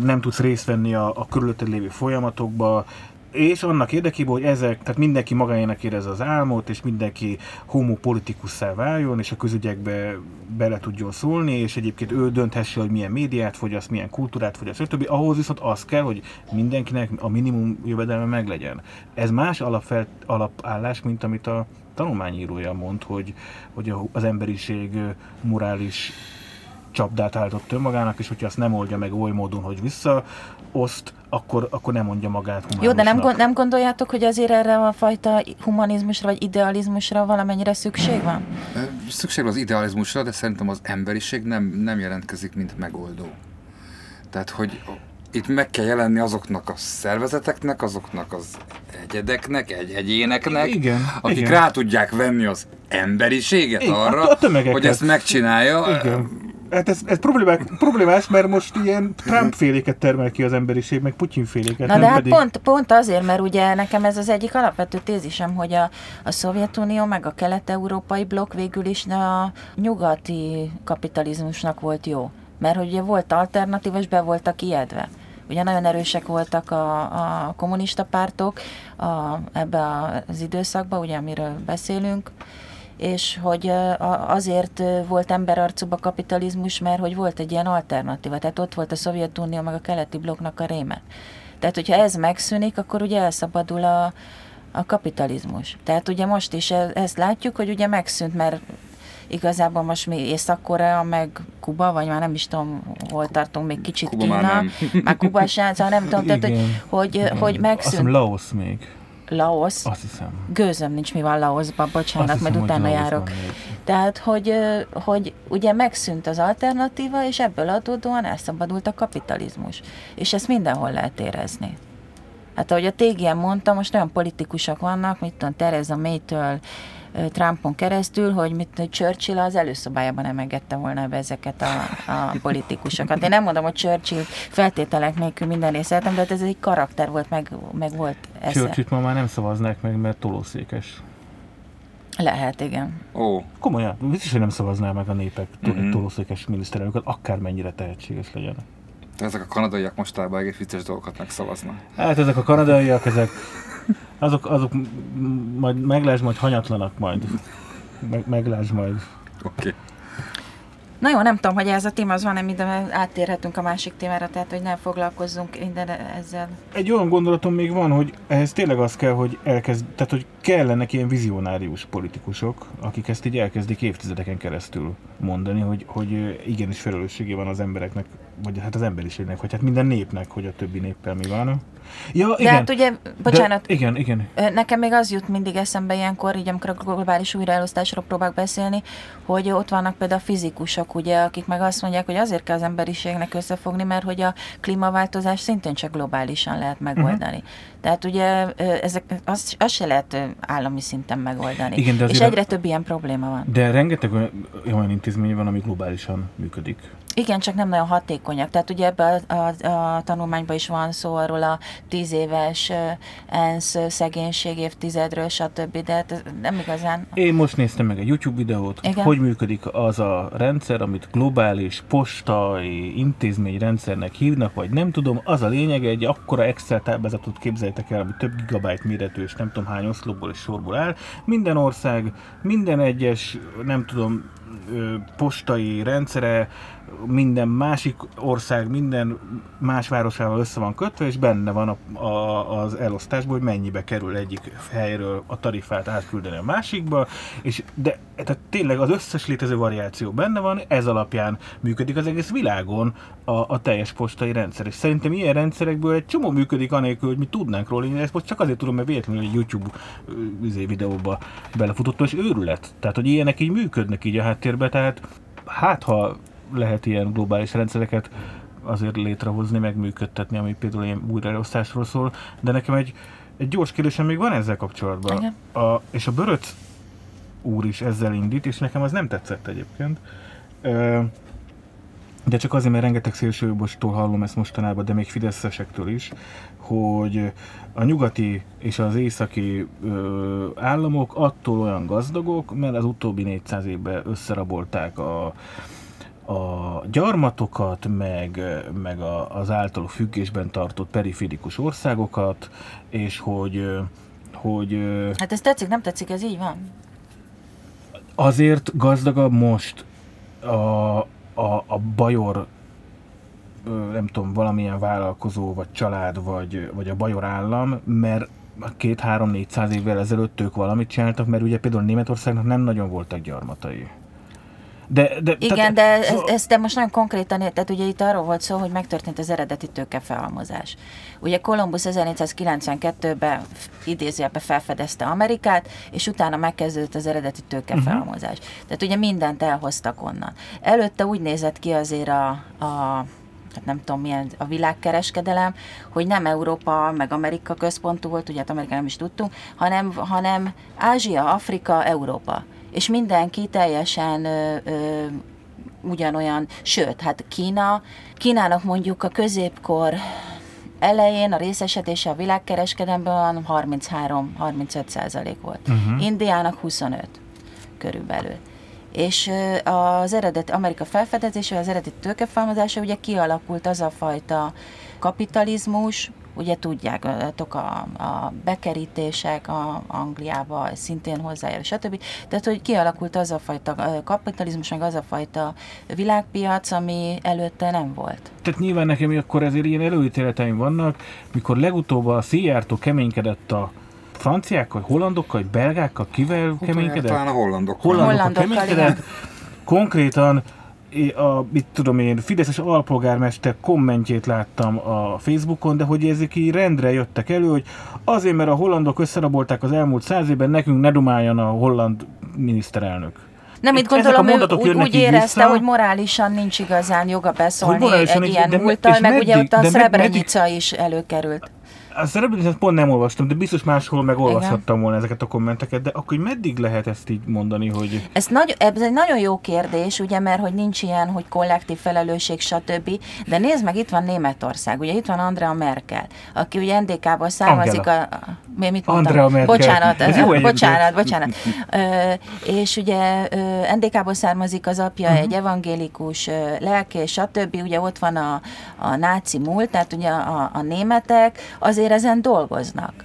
nem tudsz részt venni a, a körülötted lévő folyamatokba, és annak érdekében, hogy ezek, tehát mindenki magáénak érezze az álmot, és mindenki homopolitikusszá váljon, és a közügyekbe bele tudjon szólni, és egyébként ő dönthesse, hogy milyen médiát fogyaszt, milyen kultúrát fogyaszt, stb. Ahhoz viszont az kell, hogy mindenkinek a minimum jövedelme meglegyen. Ez más alapfelt, alapállás, mint amit a tanulmányírója mond, hogy, hogy az emberiség morális csapdát álltott önmagának, és hogyha azt nem oldja meg oly módon, hogy visszaoszt, akkor, akkor nem mondja magát humánusnak. Jó, de nem, nem gondoljátok, hogy azért erre a fajta humanizmusra, vagy idealizmusra valamennyire szükség van? Szükség van az idealizmusra, de szerintem az emberiség nem, nem jelentkezik, mint megoldó. Tehát, hogy itt meg kell jelenni azoknak a szervezeteknek, azoknak az egyedeknek, egy egyéneknek, igen, akik igen. rá tudják venni az emberiséget igen, arra, a tömegeket. Hogy ezt megcsinálja. Igen. Hát ez, ez problémás, mert most ilyen Trump-féléket termel ki az emberiség, meg Putyin-féléket. Na de hát pedig... pont, pont azért, mert ugye nekem ez az egyik alapvető tézisem, hogy a, a Szovjetunió meg a kelet-európai blokk végül is a nyugati kapitalizmusnak volt jó. Mert hogy ugye volt alternatív, és be voltak ijedve. Ugye nagyon erősek voltak a, a kommunista pártok a, ebbe az időszakban, ugye amiről beszélünk, és hogy azért volt emberarcúbb a kapitalizmus, mert hogy volt egy ilyen alternatíva, tehát ott volt a Szovjetunió meg a keleti blokknak a réme. Tehát, hogyha ez megszűnik, akkor ugye elszabadul a, a kapitalizmus. Tehát ugye most is ezt látjuk, hogy ugye megszűnt, mert igazából most mi Észak-Korea, meg Kuba, vagy már nem is tudom, hol tartunk, még kicsit Kuba Kína. Már, nem. már Kuba sem, szóval nem tudom, tehát, hogy, hogy, hogy megszűnt. Azt hiszem, Laosz még. Laosz. Azt hiszem. Gőzöm nincs, mi van Laoszban, bocsánat, hiszem, majd utána járok. Tehát, hogy, hogy ugye megszűnt az alternatíva, és ebből adódóan elszabadult a kapitalizmus. És ezt mindenhol lehet érezni. Hát ahogy a té gé en mondta, most olyan politikusok vannak, mit tudom, Theresa May-től Trumpon keresztül, hogy mit Churchill az előszobájában emegette volna be ezeket a, a politikusokat. Én nem mondom, hogy Churchill feltételek nélkül minden részletem, de ez egy karakter volt, meg, meg volt esze. Churchillt ma már nem szavaznák meg, mert tolószékes. Lehet, igen. Oh. Komolyan, biztos, hogy nem szavaznál meg a népek mm-hmm. tolószékes miniszterelnököt, akármennyire tehetséges legyen. Ezek a kanadaiak mostában egész vicces dolgokat megszavaznak. Hát ezek a kanadaiak, ezek Azok, azok majd meglásd, majd hanyatlanak majd. Meg, meglásd majd. Oké. Okay. Na jó, nem tudom, hogy ez a téma az van-e, de áttérhetünk a másik témára, tehát hogy nem foglalkozzunk minden ezzel. Egy olyan gondolatom még van, hogy ehhez tényleg az kell, hogy elkezd, tehát hogy kellenek ilyen vizionárius politikusok, akik ezt így elkezdik évtizedeken keresztül mondani, hogy, hogy igenis felelőssége van az embereknek, vagy hát az emberiségnek, vagy hát minden népnek, hogy a többi néppel mi van. Ja, igen. De hát ugye, bocsánat, de, igen, igen. nekem még az jut mindig eszembe ilyenkor, így amikor a globális újraelosztásról próbálok beszélni, hogy ott vannak például a fizikusok, ugye, akik meg azt mondják, hogy azért kell az emberiségnek összefogni, mert hogy a klímaváltozás szintén csak globálisan lehet megoldani. Uh-huh. Tehát ugye ezek, azt, azt se lehet állami szinten megoldani. Igen, és egyre a... több ilyen probléma van. De rengeteg olyan intézmény van, ami globálisan működik. Igen, csak nem nagyon hatékonyak. Tehát ugye ebben a, a, a tanulmányban is van szó arról a tíz éves ENSZ szegénység évtizedről, stb. De hát nem igazán... Én most néztem meg egy YouTube videót, igen? Hogy működik az a rendszer, amit globális postai intézményrendszernek hívnak, vagy nem tudom. Az a lényeg, egy akkora Excel táblázatot képzeljétek el, ami több gigabyte méretű, és nem tudom hány oszlopból és sorból áll. Minden ország, minden egyes, nem tudom, postai rendszere, minden másik ország, minden más városával össze van kötve, és benne van a, a, az elosztásban, hogy mennyibe kerül egyik helyről a tarifát átküldeni a másikba, és de tehát tényleg az összes létező variáció benne van, ez alapján működik az egész világon a, a teljes postai rendszer, és szerintem ilyen rendszerekből egy csomó működik anélkül, hogy mi tudnánk róla, én ezt most csak azért tudom, mert véletlenül egy YouTube videóba belefutottam, és őrület, tehát hogy ilyenek így működnek így a háttérbe, tehát hát ha lehet ilyen globális rendszereket azért létrehozni, megműködtetni, ami például ilyen újraelosztásról szól, de nekem egy, egy gyors kérdésem még van ezzel kapcsolatban. A, és a Böröcz úr is ezzel indít, és nekem az nem tetszett egyébként. De csak azért, mert rengeteg szélsőjobbostól hallom ezt mostanában, de még fideszesektől is, hogy a nyugati és az északi ö, államok attól olyan gazdagok, mert az utóbbi négyszáz évben összerabolták a a gyarmatokat, meg, meg a, az általuk függésben tartott periférikus országokat, és hogy... hogy hát ez tetszik, nem tetszik, ez így van? Azért gazdagabb most a, a, a bajor, nem tudom, valamilyen vállalkozó, vagy család, vagy, vagy a bajor állam, mert két-három-négyszáz évvel ezelőtt ők valamit csináltak, mert ugye például Németországnak nem nagyon voltak gyarmatai. De, de, igen, tehát, de ez, szó... ez de most nagyon konkrétan, tehát ugye itt arról volt szó, hogy megtörtént az eredeti tőkefelhalmozás. Ugye Kolumbusz ezernégyszázkilencvenkettőben idézőjelben felfedezte Amerikát, és utána megkezdődött az eredeti tőkefelhalmozás. Uh-huh. Tehát ugye mindent elhoztak onnan. Előtte úgy nézett ki azért a, a hát nem tudom milyen a világkereskedelem, hogy nem Európa, meg Amerika központú volt, ugye hát Amerikán nem is tudtunk, hanem, hanem Ázsia, Afrika, Európa. És mindenki teljesen ö, ö, ugyanolyan, sőt, hát Kína, Kínának mondjuk a középkor elején a részesedése a világkereskedelemben harminchárom-harmincöt százalék volt. Uh-huh. Indiának huszonöt körülbelül. És az eredeti Amerika felfedezése, az eredeti tőkefelhalmozása, ugye kialakult az a fajta kapitalizmus, ugye tudják, a, a bekerítések a Angliába szintén hozzájárul, stb. Tehát, hogy kialakult az a fajta kapitalizmus, meg az a fajta világpiac, ami előtte nem volt. Tehát nyilván nekem akkor ezért ilyen előítéleteim vannak, mikor legutóbb a Szijjártó keménykedett a franciákkal, hollandokkal, belgákkal, kivel keménykedett? Talán a hollandokkal. Hollandokkal keménykedett. Konkrétan a, mit tudom én, fideszes alpolgármester kommentjét láttam a Facebookon, de hogy ezek így rendre jöttek elő, hogy azért, mert a hollandok összerabolták az elmúlt száz évben, nekünk ne dumáljon a holland miniszterelnök. Nem, itt gondolom, ő úgy, úgy érezte, vissza, hogy morálisan nincs igazán joga beszólni egy ilyen múlttal, meg meddig, ugye ott a Srebrenica is előkerült. A Srebrenicát pont nem olvastam, de biztos máshol megolvashattam volna ezeket a kommenteket, de akkor meddig lehet ezt így mondani, hogy... Ez, nagy, ez egy nagyon jó kérdés, ugye, mert hogy nincs ilyen, hogy kollektív felelősség, stb. De nézd meg, itt van Németország, ugye itt van Angela Merkel, aki ugye en dé ká-ból származik a... Mi, mit mondtam? Angela Merkel. Bocsánat, bocsánat, bocsánat, bocsánat. Ö, és ugye en dé ká-ból származik az apja, uh-huh. egy evangélikus lelkés, stb. Ugye ott van a, a náci múlt, tehát ugye a, a németek, az ezen dolgoznak.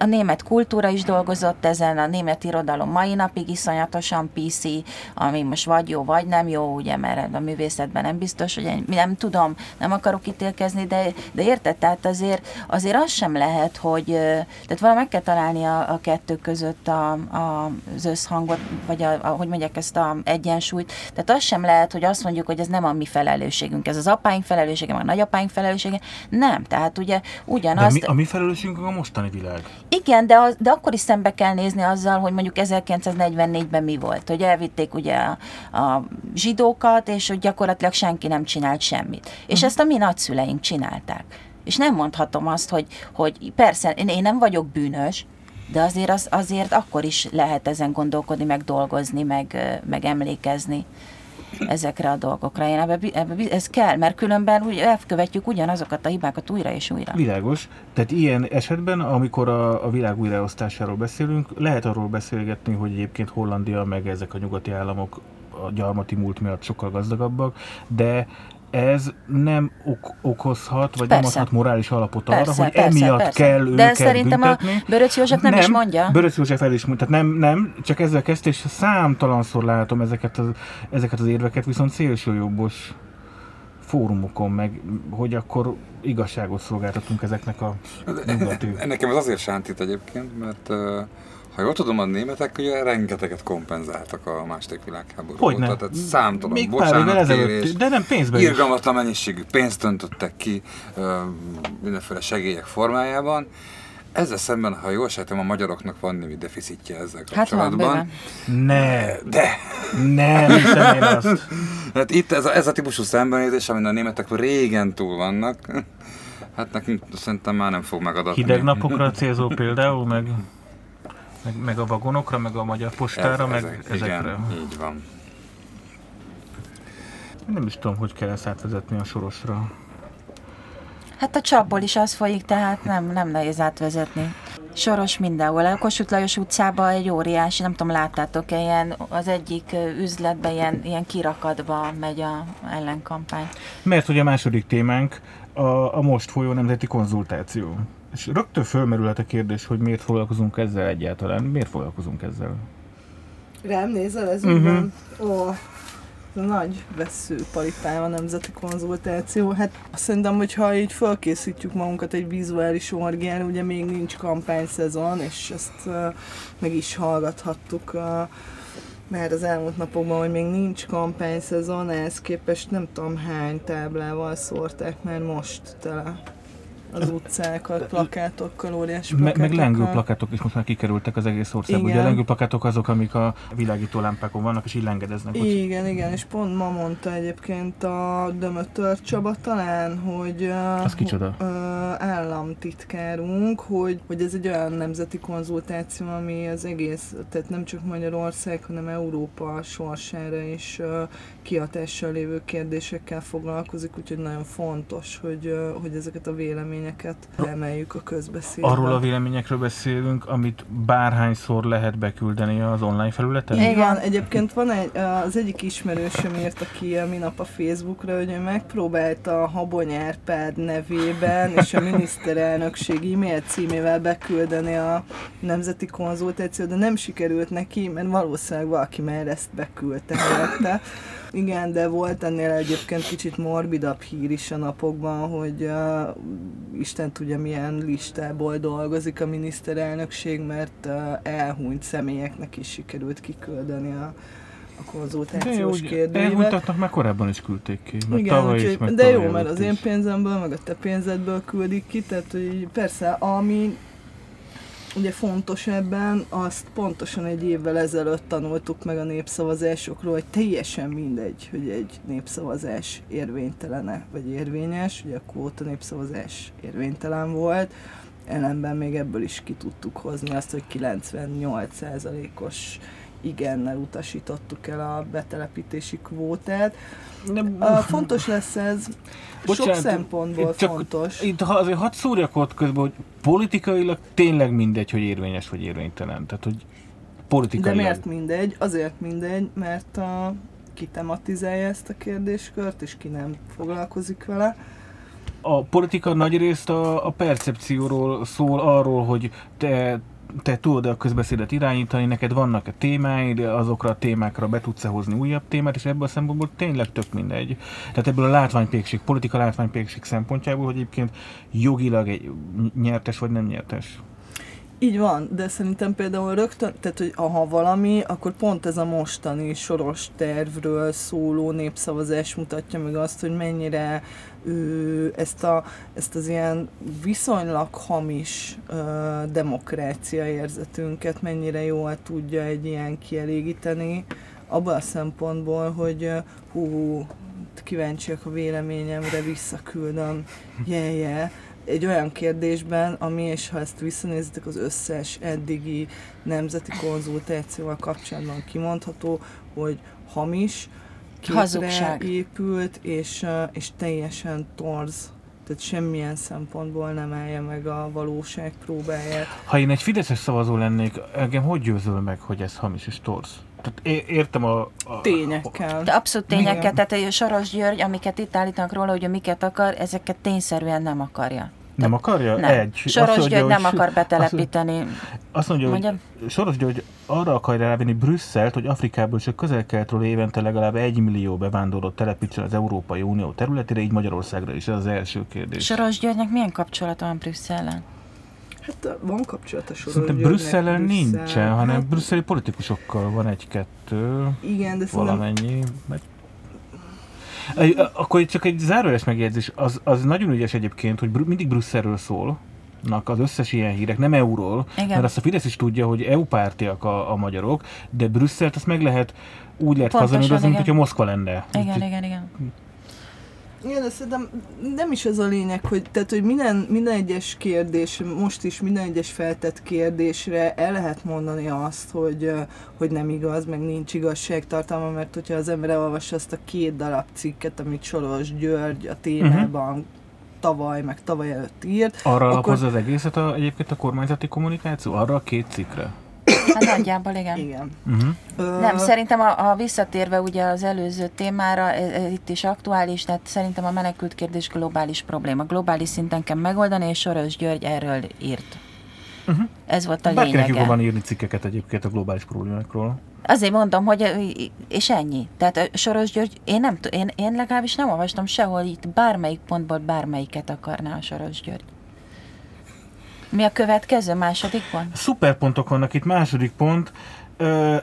A német kultúra is dolgozott ezen, a német irodalom mai napig iszonyatosan pé cé, ami most vagy jó, vagy nem jó, ugye, mert a művészetben nem biztos, hogy nem tudom, nem akarok ítélkezni, de, de érted, tehát azért, azért az sem lehet, hogy tehát valami meg kell találni a, a kettő között a, a, az összhangot, vagy a, a, hogy mondják, ezt a egyensúlyt, tehát az sem lehet, hogy azt mondjuk, hogy ez nem a mi felelősségünk, ez az apáink felelőssége, meg a nagyapáink felelőssége, nem, tehát ugye ugyanaz. De mi, a mi felelősségünk a mostani világ. Igen, de, az, de akkor is szembe kell nézni azzal, hogy mondjuk ezerkilencszáznegyvennégyben mi volt, hogy elvitték ugye a, a zsidókat, és hogy gyakorlatilag senki nem csinált semmit. És ezt a mi nagyszüleink csinálták. És nem mondhatom azt, hogy, hogy persze, én, én nem vagyok bűnös, de azért, az, azért akkor is lehet ezen gondolkodni, meg dolgozni, meg, meg emlékezni ezekre a dolgokra. Én ebbe, ebbe, ez kell, mert különben úgy elkövetjük ugyanazokat a hibákat újra és újra. Világos. Tehát ilyen esetben, amikor a, a világ újraosztásáról beszélünk, lehet arról beszélgetni, hogy egyébként Hollandia meg ezek a nyugati államok a gyarmati múlt miatt sokkal gazdagabbak, de ez nem ok- okozhat, vagy persze. nem adhat morális alapot persze, arra, hogy persze, emiatt persze. kell őket büntetni. De szerintem büntetni. A Böröcz József nem, nem is mondja. Böröcz József el is mondja, tehát nem, nem, csak ezzel kezdte, és számtalanszor látom ezeket az, ezeket az érveket, viszont szélsőjobbos fórumokon, meg hogy akkor igazságot szolgáltatunk ezeknek a nyugati. Nekem ez azért sántít egyébként, mert... Ha jól tudom, a németek ugye rengeteget kompenzáltak a második világháborúból. Hogyne. Tehát számtalan bocsánatkérés, irgalmatlan mennyiségű pénzt öntöttek ki mindenféle segélyek formájában. Ezzel szemben, ha jól sejtem, a magyaroknak van némi deficitje ezzel kapcsolatban. Hát van, ne, de! Ne, nem hiszem én azt. Hát itt ez a, ez a típusú szembenézés, amin a németek régen túl vannak, hát nekünk szerintem már nem fog megadatni. Hideg napokra célzó például, meg... Meg, meg a vagonokra, meg a magyar postára, ez, meg ezek, ezekre. Igen, így van. Nem is tudom, hogy kell ezt átvezetni a Sorosra. Hát a csapból is az folyik, tehát nem, nem nehéz átvezetni. Soros mindenhol. A Kossuth Lajos utcában egy óriási, nem tudom, láttátok-e, ilyen, az egyik üzletben ilyen, ilyen kirakatba megy a ellenkampány. Mert ugye a második témánk a, a most folyó nemzeti konzultáció. És rögtön fölmerülhet a kérdés, hogy miért foglalkozunk ezzel egyáltalán. Miért foglalkozunk ezzel? Rám nézel ez uh-huh. Ügyben? Ó, nagy vesszőpalipám a nemzeti konzultáció. Hát szerintem, hogyha így felkészítjük magunkat egy vizuális orgián, ugye még nincs kampányszezon, és ezt uh, meg is hallgathattuk uh, már az elmúlt napokban, hogy még nincs kampányszezon, ehhez képest nem tudom hány táblával szórták már most tele az utcákat, plakátokkal, óriás plakátokkal. Meg, meg lángoló plakátok is most már kikerültek az egész országban. Ugye a lángoló plakátok azok, amik a világító lámpákon vannak, és így lengedeznek. Igen, úgy. Igen, és pont ma mondta egyébként a Dömötör Csaba talán, hogy az kicsoda? Uh, államtitkárunk, hogy, hogy ez egy olyan nemzeti konzultáció, ami az egész, tehát nem csak Magyarország, hanem Európa sorsára és uh, kihatással lévő kérdésekkel foglalkozik, úgyhogy nagyon fontos, hogy, uh, hogy ezeket a véleményeket emeljük a közbeszédbe. Arról a véleményekről beszélünk, amit bárhányszor lehet beküldeni az online felületen? Igen, egyébként van egy, az egyik ismerősöm írta ki a minap a Facebookra, hogy ő megpróbálta a Habony Árpád nevében és a miniszterelnökség e-mail címével beküldeni a nemzeti konzultációt, de nem sikerült neki, mert valószínűleg valaki már ezt beküldte helyette. Igen, de volt ennél egyébként kicsit morbidabb hír is a napokban, hogy uh, Isten tudja milyen listából dolgozik a miniszterelnökség, mert uh, elhunyt személyeknek is sikerült kiküldeni a, a konzultációs kérdőjével. Elhunytaknak már korábban is küldték ki, mert igen, tavaly úgyhogy, is, meg de jó, mert az én pénzemből, meg a te pénzedből küldik ki, tehát hogy persze, ami... Ugye fontos ebben, azt pontosan egy évvel ezelőtt tanultuk meg a népszavazásokról, hogy teljesen mindegy, hogy egy népszavazás érvénytelene vagy érvényes, ugye a kvóta népszavazás érvénytelen volt, ellenben még ebből is ki tudtuk hozni azt, hogy kilencvennyolc százalékos igennel utasítottuk el a betelepítési kvótát. De, fontos lesz ez, bocsánat, sok szempontból csak fontos. Itt azért hadd szúrjak ott közben, hogy politikailag tényleg mindegy, hogy érvényes vagy érvénytelen. Tehát, hogy politikailag. De miért mindegy? Azért mindegy, mert a, ki tematizálja ezt a kérdéskört, és ki nem foglalkozik vele. A politika nagy részt a, a percepcióról szól, arról, hogy te te tudod a közbeszédet irányítani, neked vannak a témáid, azokra a témákra be tudsz hozni újabb témát, és ebből a szempontból tényleg tök mindegy. Tehát ebből a látványpékség, politika látványpékség szempontjából, hogy egyébként jogilag egy nyertes vagy nem nyertes. Így van, de szerintem például rögtön, tehát hogy ha valami, akkor pont ez a mostani Soros tervről szóló népszavazás mutatja meg azt, hogy mennyire ő, ezt, a, ezt az ilyen viszonylag hamis ö, demokrácia érzetünket mennyire jól tudja egy ilyen kielégíteni, abban a szempontból, hogy hú, kíváncsiak a véleményemre, visszaküldöm, yeah, yeah. Egy olyan kérdésben, ami, és ha ezt visszanézitek, az összes eddigi nemzeti konzultációval kapcsolatban kimondható, hogy hamis, képre épült, és, és teljesen torz. Tehát semmilyen szempontból nem állja meg a valóság próbáját. Ha én egy fideszes szavazó lennék, engem hogy győzöl meg, hogy ez hamis és torz? Tehát értem a... a tényekkel. A... Abszolút tényekkel, tehát a Soros György, amiket itt állítanak róla, hogy miket akar, ezeket tényszerűen nem akarja. Nem akarja? Nem. Egy. Soros azt György mondja, nem akar betelepíteni. Azt mondja, mondja, hogy Soros György arra akarja rávenni Brüsszelt, hogy Afrikából és a Közel-Keletről évente legalább egy millió bevándorlót telepítsen az Európai Unió területére, így Magyarországra is. Ez az első kérdés. Soros Györgynek milyen kapcsolata van Brüsszellel? Hát van kapcsolata Soros Györgynek. Szerintem Brüsszellel nincsen, hanem hát... brüsszeli politikusokkal van egy-kettő, igen, de valamennyi. Mert... Akkor csak egy zárójeles megjegyzés, az, az nagyon ügyes egyébként, hogy mindig Brüsszelről szólnak az összes ilyen hírek, nem é u-ról, igen. Mert azt a Fidesz is tudja, hogy é u-pártiak a, a magyarok, de Brüsszelt azt meg lehet úgy lehet hazaműrözni, mint hogyha Moszkva lenne. Igen, itt, igen, igen. Igen, de szerintem nem is az a lényeg, hogy, tehát, hogy minden, minden egyes kérdés, most is minden egyes feltett kérdésre el lehet mondani azt, hogy, hogy nem igaz, meg nincs igazságtartalma, mert hogyha az ember elolvassa azt a két darab cikket, amit Soros György a témában uh-huh. tavaly, meg tavaly előtt írt. Arra alapozza akkor... az egészet a, egyébként a kormányzati kommunikáció? Arra a két cikkre? Hát nagyjából igen. igen. Uh-huh. Nem, szerintem a, a visszatérve ugye az előző témára, ez, ez itt is aktuális, tehát szerintem a menekült kérdés globális probléma. Globális szinten kell megoldani, és Soros György erről írt. Uh-huh. Ez volt a lényege. Bárkinek jól van írni cikkeket egyébként a globális problémákról. Azért mondom, hogy és ennyi. Tehát Soros György, én, nem, én, én legalábbis nem olvastam sehol itt bármelyik pontból bármelyiket akarná a Soros György. Mi a következő? Második pont? Szuperpontok vannak itt, második pont.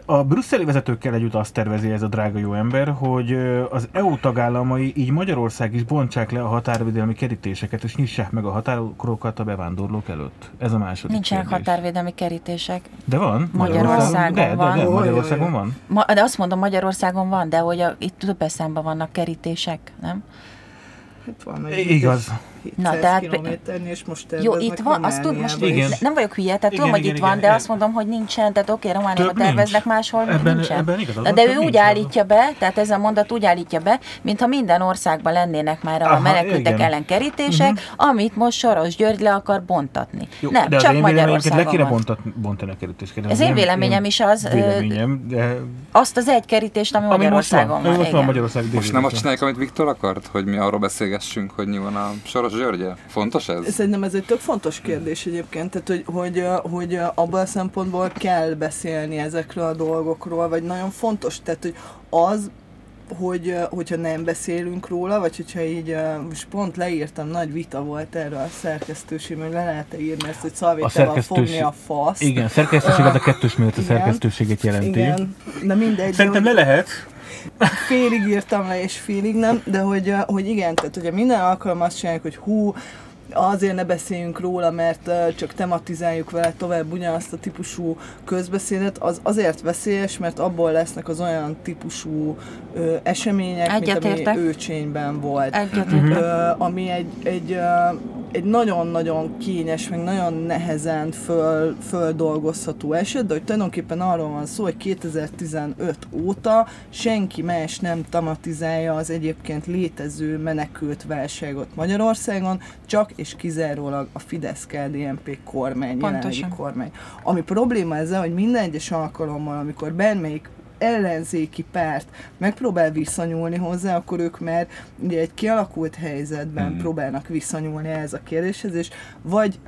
A brüsszeli vezetőkkel együtt azt tervezi ez a drága jó ember, hogy az é u tagállamai, így Magyarország is bontsák le a határvédelmi kerítéseket, és nyissák meg a határokat a bevándorlók előtt. Ez a második nincsenek kérdés. Határvédelmi kerítések. De van. Magyarországon, Magyarországon van. De, de, de, Magyarországon van. Ma, de azt mondom, Magyarországon van, de hogy a, itt több eszemben vannak kerítések, nem? Itt van egy igaz. hétszáz kilométernél, és most terveznek. Jó, itt van, azt tud, most nem vagyok hülye, tehát igen, tudom, igen, hogy itt igen, van, igen, de azt mondom, hogy nincsen, tehát oké, Romániában terveznek, máshol ebben, nincsen. Ebben igazad, de de ő úgy állítja be, tehát ez a mondat úgy állítja be, mintha minden országban lennének már a aha, menekültek igen. ellen kerítések, uh-huh. amit most Soros György le akar bontatni. Jó, nem, de csak Magyarországon van. Le kéne bontani a kerítést. Ez én véleményem is az, azt az egy kerítést, ami Magyarországon van. Most nem azt csinálják, amit Viktor akart, hogy mi arról beszélgessünk, hogy mi van a Soros György, fontos ez? Szerintem ez egy tök fontos kérdés egyébként, tehát hogy, hogy, hogy abban a szempontból kell beszélni ezekről a dolgokról, vagy nagyon fontos, tehát hogy az, hogy, hogyha nem beszélünk róla, vagy hogyha így, most pont leírtam, nagy vita volt erről a szerkesztőségben, hogy le lehet-e írni ezt, hogy szalvétával fogni a faszt. Igen, szerkesztőség az a kettős méret a szerkesztőséget jelenti. Igen, de mindegy. Szerintem le lehet. Félig írtam le, és félig nem, de hogy, hogy igen, tehát ugye minden alkalommal azt csináljuk, hogy hú, azért ne beszéljünk róla, mert csak tematizáljuk vele tovább ugyanazt a típusú közbeszédet, az azért veszélyes, mert abból lesznek az olyan típusú ö, események, egyet mint ami Őcsényben volt. Ö, ami egy, egy, ö, egy nagyon-nagyon kényes, meg nagyon nehezen föl, földolgozható eset, de hogy tulajdonképpen arról van szó, hogy kétezer-tizenöt óta senki más nem tematizálja az egyébként létező menekült válságot Magyarországon, csak és kizárólag a Fidesz-ká dé en pé kormány, jelenlegi kormány. Ami probléma ezzel, hogy minden egyes alkalommal, amikor bármelyik ellenzéki párt megpróbál viszonyulni hozzá, akkor ők már ugye egy kialakult helyzetben hmm. próbálnak viszonyulni ehhez a kérdéshez, és vagy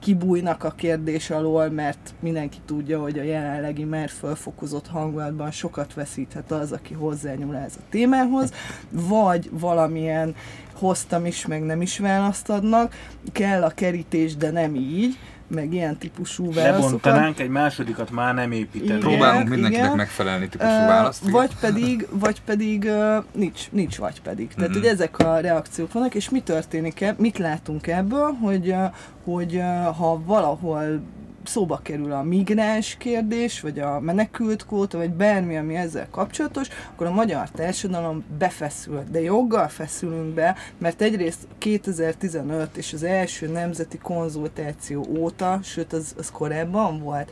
kibújnak a kérdés alól, mert mindenki tudja, hogy a jelenlegi már felfokozott hangulatban sokat veszíthet az, aki hozzányúl ez a témához, vagy valamilyen hoztam is, meg nem is választ adnak, kell a kerítés, de nem így, meg ilyen típusú válaszokat. Lebontanánk egy másodikat, már nem építeni. Próbálunk mindenkinek igen. megfelelni típusú választ. Uh, vagy pedig, vagy pedig uh, nincs, nincs vagy pedig. Tehát, uh-huh. hogy ezek a reakciók vannak, és mi történik, mit látunk ebből, hogy, hogy ha valahol szóba kerül a migráns kérdés, vagy a menekült kvóta, vagy bármi, ami ezzel kapcsolatos, akkor a magyar társadalom befeszül. De joggal feszülünk be, mert egyrészt kétezer-tizenöt és az első nemzeti konzultáció óta, sőt az, az korábban volt,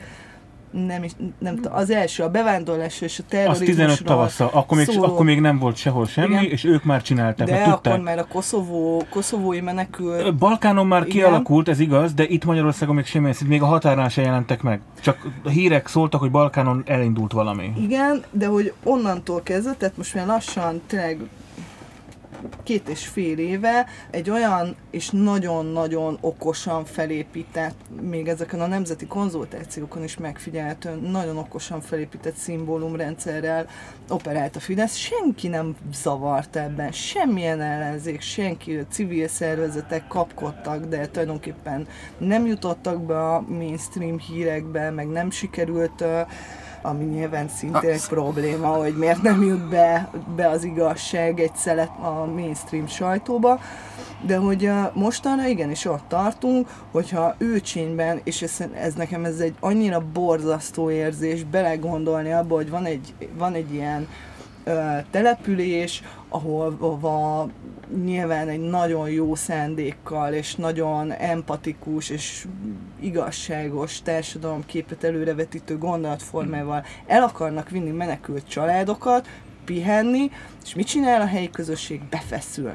nem is, nem t- az első, a bevándorlás és a terrorizmusról. Az tizenöt tavasszal, akkor még, akkor még nem volt sehol semmi, igen. és ők már csinálták, de mert tudták. De akkor már a Koszovó, koszovói menekült... Balkánon már igen. kialakult, ez igaz, de itt Magyarországon még semmi, még a határnál se jelentek meg. Csak a hírek szóltak, hogy Balkánon elindult valami. Igen, de hogy onnantól kezdve, tehát most már lassan tényleg két és fél éve egy olyan és nagyon-nagyon okosan felépített, még ezeken a nemzeti konzultációkon is megfigyelhető, nagyon okosan felépített szimbólumrendszerrel operált a Fidesz. Senki nem zavart ebben, semmilyen ellenzék, senki, civil szervezetek kapkodtak, de tulajdonképpen nem jutottak be a mainstream hírekbe, meg nem sikerült... ami nyilván szintén egy probléma, hogy miért nem jut be, be az igazság egy szelet a mainstream sajtóba, de hogy mostanra igenis ott tartunk, hogyha Őcsényben, és ez, ez nekem ez egy annyira borzasztó érzés belegondolni abba, hogy van egy, van egy ilyen ö, település, ahol a nyilván egy nagyon jó szándékkal és nagyon empatikus és igazságos társadalomképet előrevetítő gondolatformával el akarnak vinni menekült családokat, pihenni, és mit csinál a helyi közösség? Befeszül.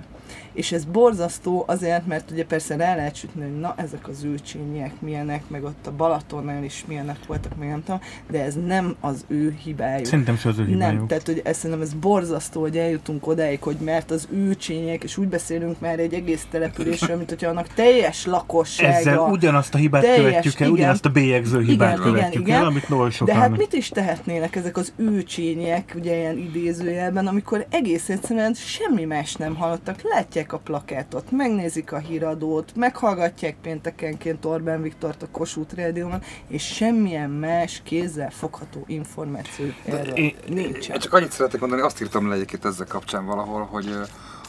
és ez borzasztó azért, mert ugye persze rá lehet sütni, hogy na ezek az őcsényiek milyenek, meg ott a Balatonnál is milyenek voltak, még nem tudom, de ez nem az ő hibájuk. Szerintem sem az ő hibájuk. Nem, tehát hogy ez, szerintem ez borzasztó, hogy eljutunk odáig, hogy mert az őcsényiek, és úgy beszélünk már egy egész településről, mint hogyha annak teljes lakossága. Ezzel ugyanazt a hibát teljes, követjük el, igen, ugyanazt a bélyegző hibát igen, követjük igen, el, amit nagyon sokan. De hát mit is tehetnének ezek az őcsényiek, ugye ilyen idézőjelben, amikor egész egyszerűen semmi más nem hallottak, látják a plakátot, megnézik a híradót, meghallgatják péntekenként Orbán Viktort a Kossuth Rádióban, és semmilyen más kézzel fogható információ erről nincsen. Én csak annyit szeretek mondani, azt írtam le egyébként ezzel kapcsán valahol, hogy,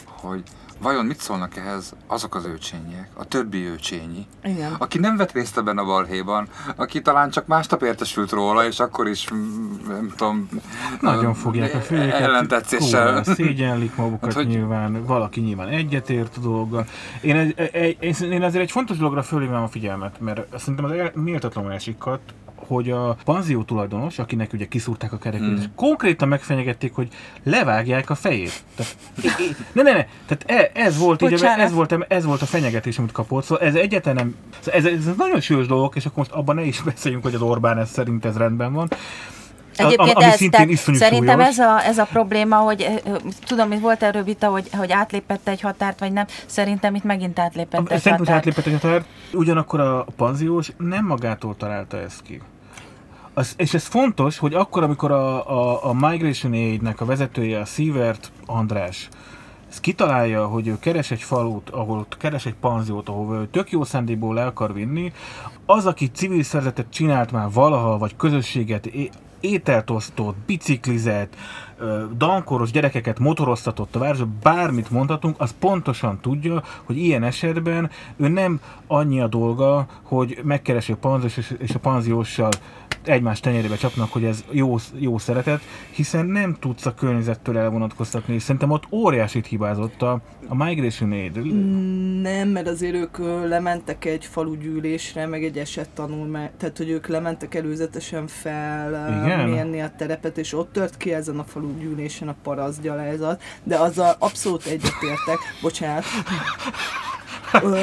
hogy vajon mit szólnak ehhez azok az őcsényiek, a többi őcsényi, igen, aki nem vett részt ebben a balhéban, aki talán csak másnap értesült róla, és akkor is, nem tudom... Nagyon a, fogják a főket, ellentetszéssel. Szégyenlik magukat hát, nyilván, valaki nyilván egyetért a dologgal. Én, egy, egy, én azért egy fontos dologra fölhívnám a figyelmet, mert szerintem az méltatlanul elsikkadt, hogy a panzió tulajdonos, akinek ugye kiszúrták a kerekét, hmm. és konkrétan megfenyegették, hogy levágják a fejét. Tehát, ne, ne, ne, tehát ez volt, így, ez, volt, ez volt a fenyegetés, amit kapott, szóval ez egyetlen nem, ez, ez nagyon súlyos dolog, és akkor most abban ne is beszéljünk, hogy az Orbán ez szerint ez rendben van. Egyébként a, ez, tehát, szerintem ez a, ez a probléma, hogy tudom, itt volt erről vita, hogy, hogy átlépette egy határt, vagy nem. Szerintem itt megint átlépett a, egy határt. Szerintem átlépett egy határt. Ugyanakkor a panziós nem magától találta ezt ki. Az, és ez fontos, hogy akkor, amikor a, a, a Migration Aid-nek a vezetője, a Szivert András, ez kitalálja, hogy ő keres egy falut, ahol keres egy panziót, ahol ő tök jó szándékból el akar vinni, az, aki civil szervezetet csinált már valaha, vagy közösséget, ételt osztott, biciklizett, dankoros gyerekeket motoroztatott a városba, bármit mondhatunk, az pontosan tudja, hogy ilyen esetben ő nem annyi a dolga, hogy megkeresi a panziós és a panzióssal egymás tenyerébe csapnak, hogy ez jó, jó szeretet, hiszen nem tudsz a környezettől elvonatkoztatni, és szerintem ott óriásit hibázott a, a Migration Aid. Nem, mert azért ők lementek egy falugyűlésre, meg egy esettanulmány, tehát hogy ők lementek előzetesen felmérni a terepet, és ott tört ki ezen a falugyűlésen a parasztgyalázat, de azzal abszolút egyetértek, bocsánat.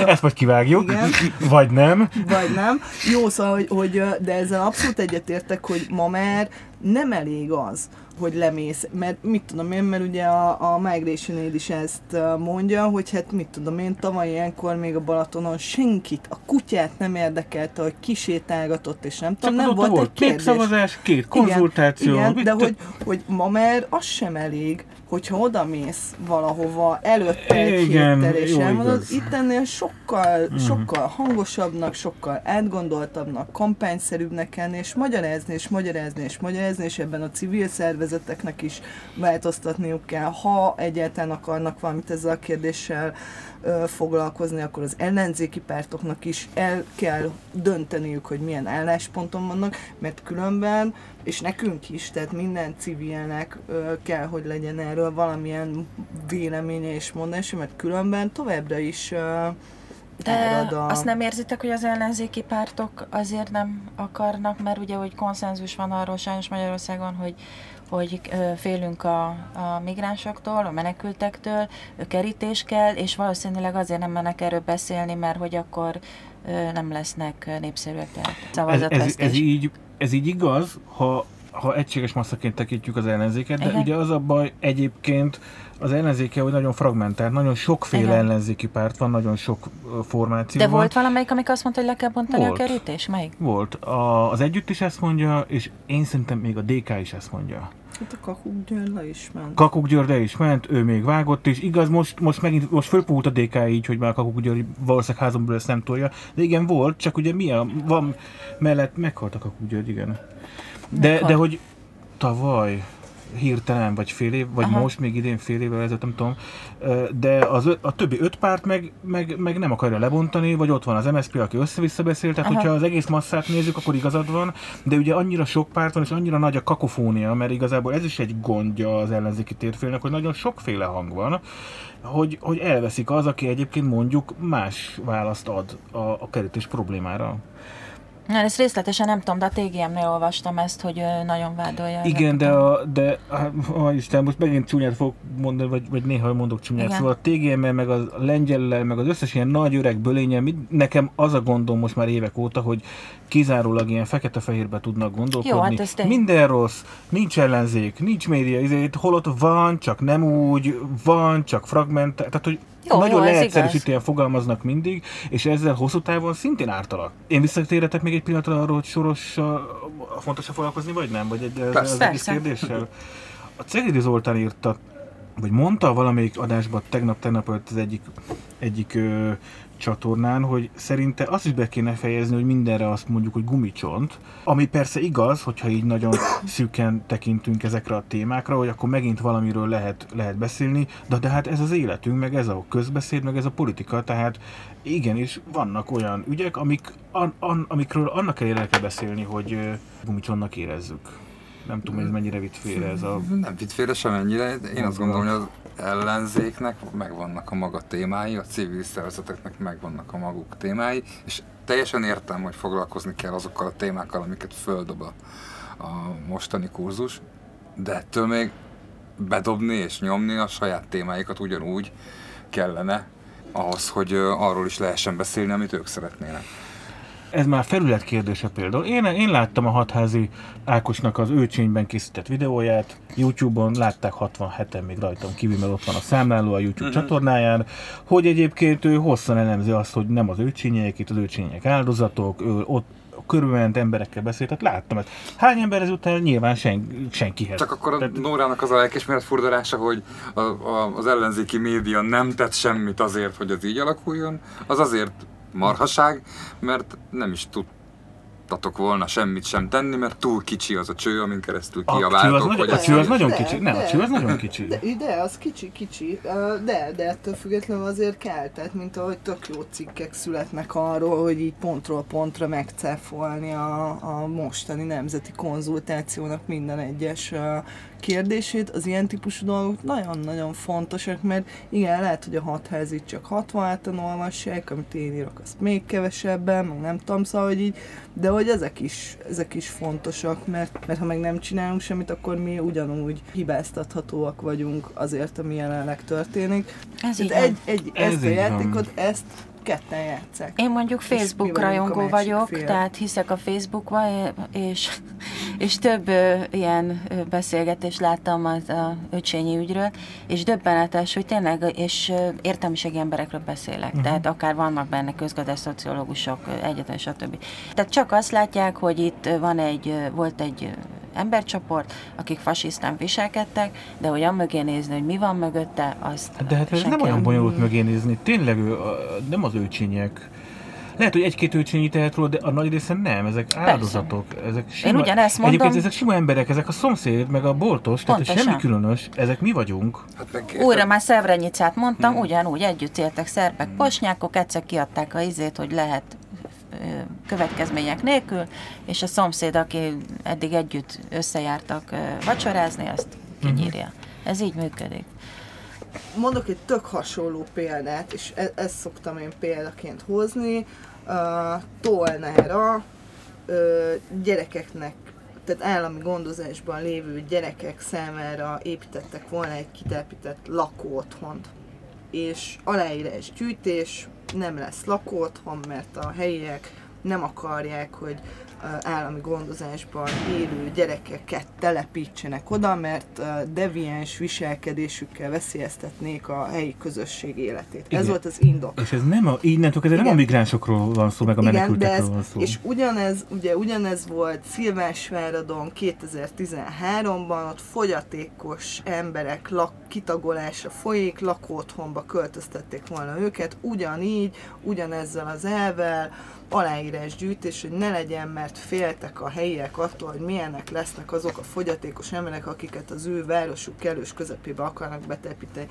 Ezt vagy kivágjuk, igen, vagy nem. Vagy nem. Jó, szóval, hogy, hogy de ezzel abszolút egyetértek, hogy ma már nem elég az, hogy lemész, mert mit tudom én, mert ugye a, a Migration Aid is ezt mondja, hogy hát mit tudom én, tavaly ilyenkor még a Balatonon senkit, a kutyát nem érdekelte, hogy kisétálgatott, és nem tudom, nem volt, volt egy kérdés. Népszavazás, két konzultáció. Igen, igen, de hogy, hogy ma már az sem elég, hogyha odamész valahova előtte egy héttel, és elmondod, itt ennél sokkal, mm. sokkal hangosabbnak, sokkal átgondoltabbnak, kampányszerűbbnek kell, és magyarázni, és magyarázni, és magyarázni, és ebben a civil szervezeteknek is változtatniuk kell. Ha egyáltalán akarnak valamit ezzel a kérdéssel ö, foglalkozni, akkor az ellenzéki pártoknak is el kell dönteniük, hogy milyen állásponton vannak, mert különben, és nekünk is, tehát minden civilnek ö, kell, hogy legyen erről valamilyen véleménye és mondása, mert különben továbbra is ö, de azt nem érzitek, hogy az ellenzéki pártok azért nem akarnak, mert ugye, hogy konszenzus van arról sajnos Magyarországon, hogy, hogy félünk a, a migránsoktól, a menekültektől, kerítés kell, és valószínűleg azért nem mennek erről beszélni, mert hogy akkor nem lesznek népszerűek, tehát szavazatvesztés. Ez, ez, ez, így, ez így igaz, ha, ha egységes masszaként tekintjük az ellenzéket, de igen, ugye az a baj egyébként, az ellenzéke, hogy nagyon fragmentált, nagyon sokféle igen, ellenzéki párt van, nagyon sok formáció. De volt, volt valamelyik, amik azt mondta, hogy le kell bontani volt a kerítés? Melyik? Volt. A, az Együtt is ezt mondja, és én szerintem még a dé ká is ezt mondja. Hát a Kakuk György le is ment. Kakuk György le is ment, ő még vágott, és igaz, most, most megint, most fölpult a dé ká így, hogy már a Kakuk György valószínűleg házon belül ezt nem tolja, de igen, volt, csak ugye mi a, van mellett, meghalt a Kakuk György, igen. De, de hogy tavaly hirtelen, vagy fél év, vagy aha, most, még idén fél évvel ezelőtt, nem tudom, de az, a többi öt párt meg, meg, meg nem akarja lebontani, vagy ott van az em es zé pé, aki össze-vissza beszél, tehát aha, hogyha az egész masszát nézzük, akkor igazad van, de ugye annyira sok párt van, és annyira nagy a kakofónia, mert igazából ez is egy gondja az ellenzéki térfélnek, hogy nagyon sokféle hang van, hogy, hogy elveszik az, aki egyébként mondjuk más választ ad a, a kerítés problémára. Na, ezt részletesen nem tudom, de a té gé emnél olvastam ezt, hogy nagyon vádolja. Igen, de a, de a, Isten, most megint csúnyát fogok mondani, vagy, vagy néha mondok csúnyát. Igen. Szóval a té gé emmel, meg a lengyellel, meg az összes ilyen nagy öreg bölényel, nekem az a gondom most már évek óta, hogy kizárólag ilyen fekete-fehérbe tudnak gondolkodni. Jó, hát ez te... Minden rossz, nincs ellenzék, nincs média, ezért holott van, csak nem úgy, van, csak fragment, tehát hogy jó, nagyon leegyszerűsítően fogalmaznak mindig, és ezzel hosszú távon szintén ártalak. Én visszatérhetek még egy pillanatra arról, hogy Sorossal fontos-e foglalkozni, vagy nem? Vagy egy, ez egy kis kérdéssel. A Ceglidi Zoltán írta, vagy mondta valamelyik adásban tegnap-tegnap az egyik, egyik ö, csatornán, hogy szerinte azt is be kéne fejezni, hogy mindenre azt mondjuk, hogy gumicsont, ami persze igaz, hogyha így nagyon szűken tekintünk ezekre a témákra, hogy akkor megint valamiről lehet, lehet beszélni, de, de hát ez az életünk, meg ez a közbeszéd, meg ez a politika, tehát igenis vannak olyan ügyek, amik, an, an, amikről annak ellenére kell beszélni, hogy ö, gumicsonnak érezzük. Nem tudom, ez mennyire vitt félre ez a... Nem vitt félre semennyire. Én azt gondolom, hogy az ellenzéknek megvannak a maga témái, a civil szervezeteknek megvannak a maguk témái, és teljesen értem, hogy foglalkozni kell azokkal a témákkal, amiket földob a, a mostani kurzus, de ettől még bedobni és nyomni a saját témáikat ugyanúgy kellene ahhoz, hogy arról is lehessen beszélni, amit ők szeretnének. Ez már felület kérdése például. Én, én láttam a Hadházi Ákosnak az Őcsényben készített videóját. YouTube-on látták hatvanheten még rajtam kívül, mert ott van a számláló a YouTube uh-huh. csatornáján, hogy egyébként ő hosszan elemzi azt, hogy nem az őcsények, itt az őcsények áldozatok, ő ott körülment emberekkel beszélt, tehát láttam ezt. Hány ember ezután? Nyilván sen, senkihez. Csak akkor a tehát... Nórának az a lelkismeret furdalása, hogy a, a, az ellenzéki média nem tett semmit azért, hogy ez így alakuljon, az azért marhaság, mert nem is tudtatok volna semmit sem tenni, mert túl kicsi az a cső, amin keresztül kiabáltok. A cső az nagyon kicsi. Nem, a cső az nagyon kicsi. De, az kicsi, kicsi. De, de ettől függetlenül azért kell. Tehát, mint ahogy tök jó cikkek születnek arról, hogy így pontról pontra megcáfolni a, a mostani nemzeti konzultációnak minden egyes kérdését, az ilyen típusú dolgok nagyon-nagyon fontosak, mert igen, lehet, hogy a Hatházit csak hatvanheten olvassák, amit én írok, azt még kevesebben, meg nem tudom, szóval, hogy így, de hogy ezek is, ezek is fontosak, mert, mert ha meg nem csinálunk semmit, akkor mi ugyanúgy hibáztathatóak vagyunk azért, ami jelenleg történik. Ez így egy, egy, Ez ezt így a játékot, van. Ezt ketten játsszák. Én mondjuk Facebook rajongó vagyok, fél. Tehát hiszek a Facebookba, és, és több ö, ilyen beszélgetést láttam az a öcsényi ügyről, és döbbenetes, hogy tényleg, és értelmiségi emberekről beszélek, uh-huh. tehát akár vannak benne közgazdás szociológusok, egyetem, stb. Tehát csak azt látják, hogy itt van egy, volt egy embercsoport, akik fasisztán viselkedtek, de hogy amögé nézni, hogy mi van mögötte, azt de hát ez nem olyan bonyolult mögé nézni. Tényleg nem az őcsények. Lehet, hogy egy-két őcsényi tehet róla, de a nagy része nem. Ezek áldozatok. Ezek sima, én ugyanezt mondom. Egyébként ezek sima emberek, ezek a szomszéd, meg a boltos, pontosan. Tehát semmi különös. Ezek mi vagyunk. Hát újra már Szervrenyicát mondtam, hmm. ugyanúgy együtt éltek szerbek, hmm. bosnyákok, egyszer kiadták a izét, hogy lehet következmények nélkül, és a szomszéd, aki eddig együtt összejártak vacsorázni, azt kinyírja. Ez így működik. Mondok egy tök hasonló példát, és e- ezt szoktam én példaként hozni. Uh, Tolnára uh, gyerekeknek, tehát állami gondozásban lévő gyerekek számára építettek volna egy kitelepített lakóotthont. És aláírás gyűjtés, nem lesz lakóotthon, mert a helyiek nem akarják, hogy állami gondozásban élő gyerekeket telepítsenek oda, mert deviáns viselkedésükkel veszélyeztetnék a helyi közösség életét. Igen. Ez volt az indok. És ez nem a, innentől kezdve nem a migránsokról van szó, meg a menekültekről van szó. És ugyanez, ugye ugyanez volt Szilvásváradon kétezer-tizenháromban, ott fogyatékos emberek lak, kitagolásra folyik, lakóotthonba költöztették volna őket, ugyanígy, ugyanezzel az elvel, aláírásgyűjtés, hogy ne legyen, mert féltek a helyiek attól, hogy milyenek lesznek azok a fogyatékos emberek, akiket az ő városuk kellős közepébe akarnak betelepíteni.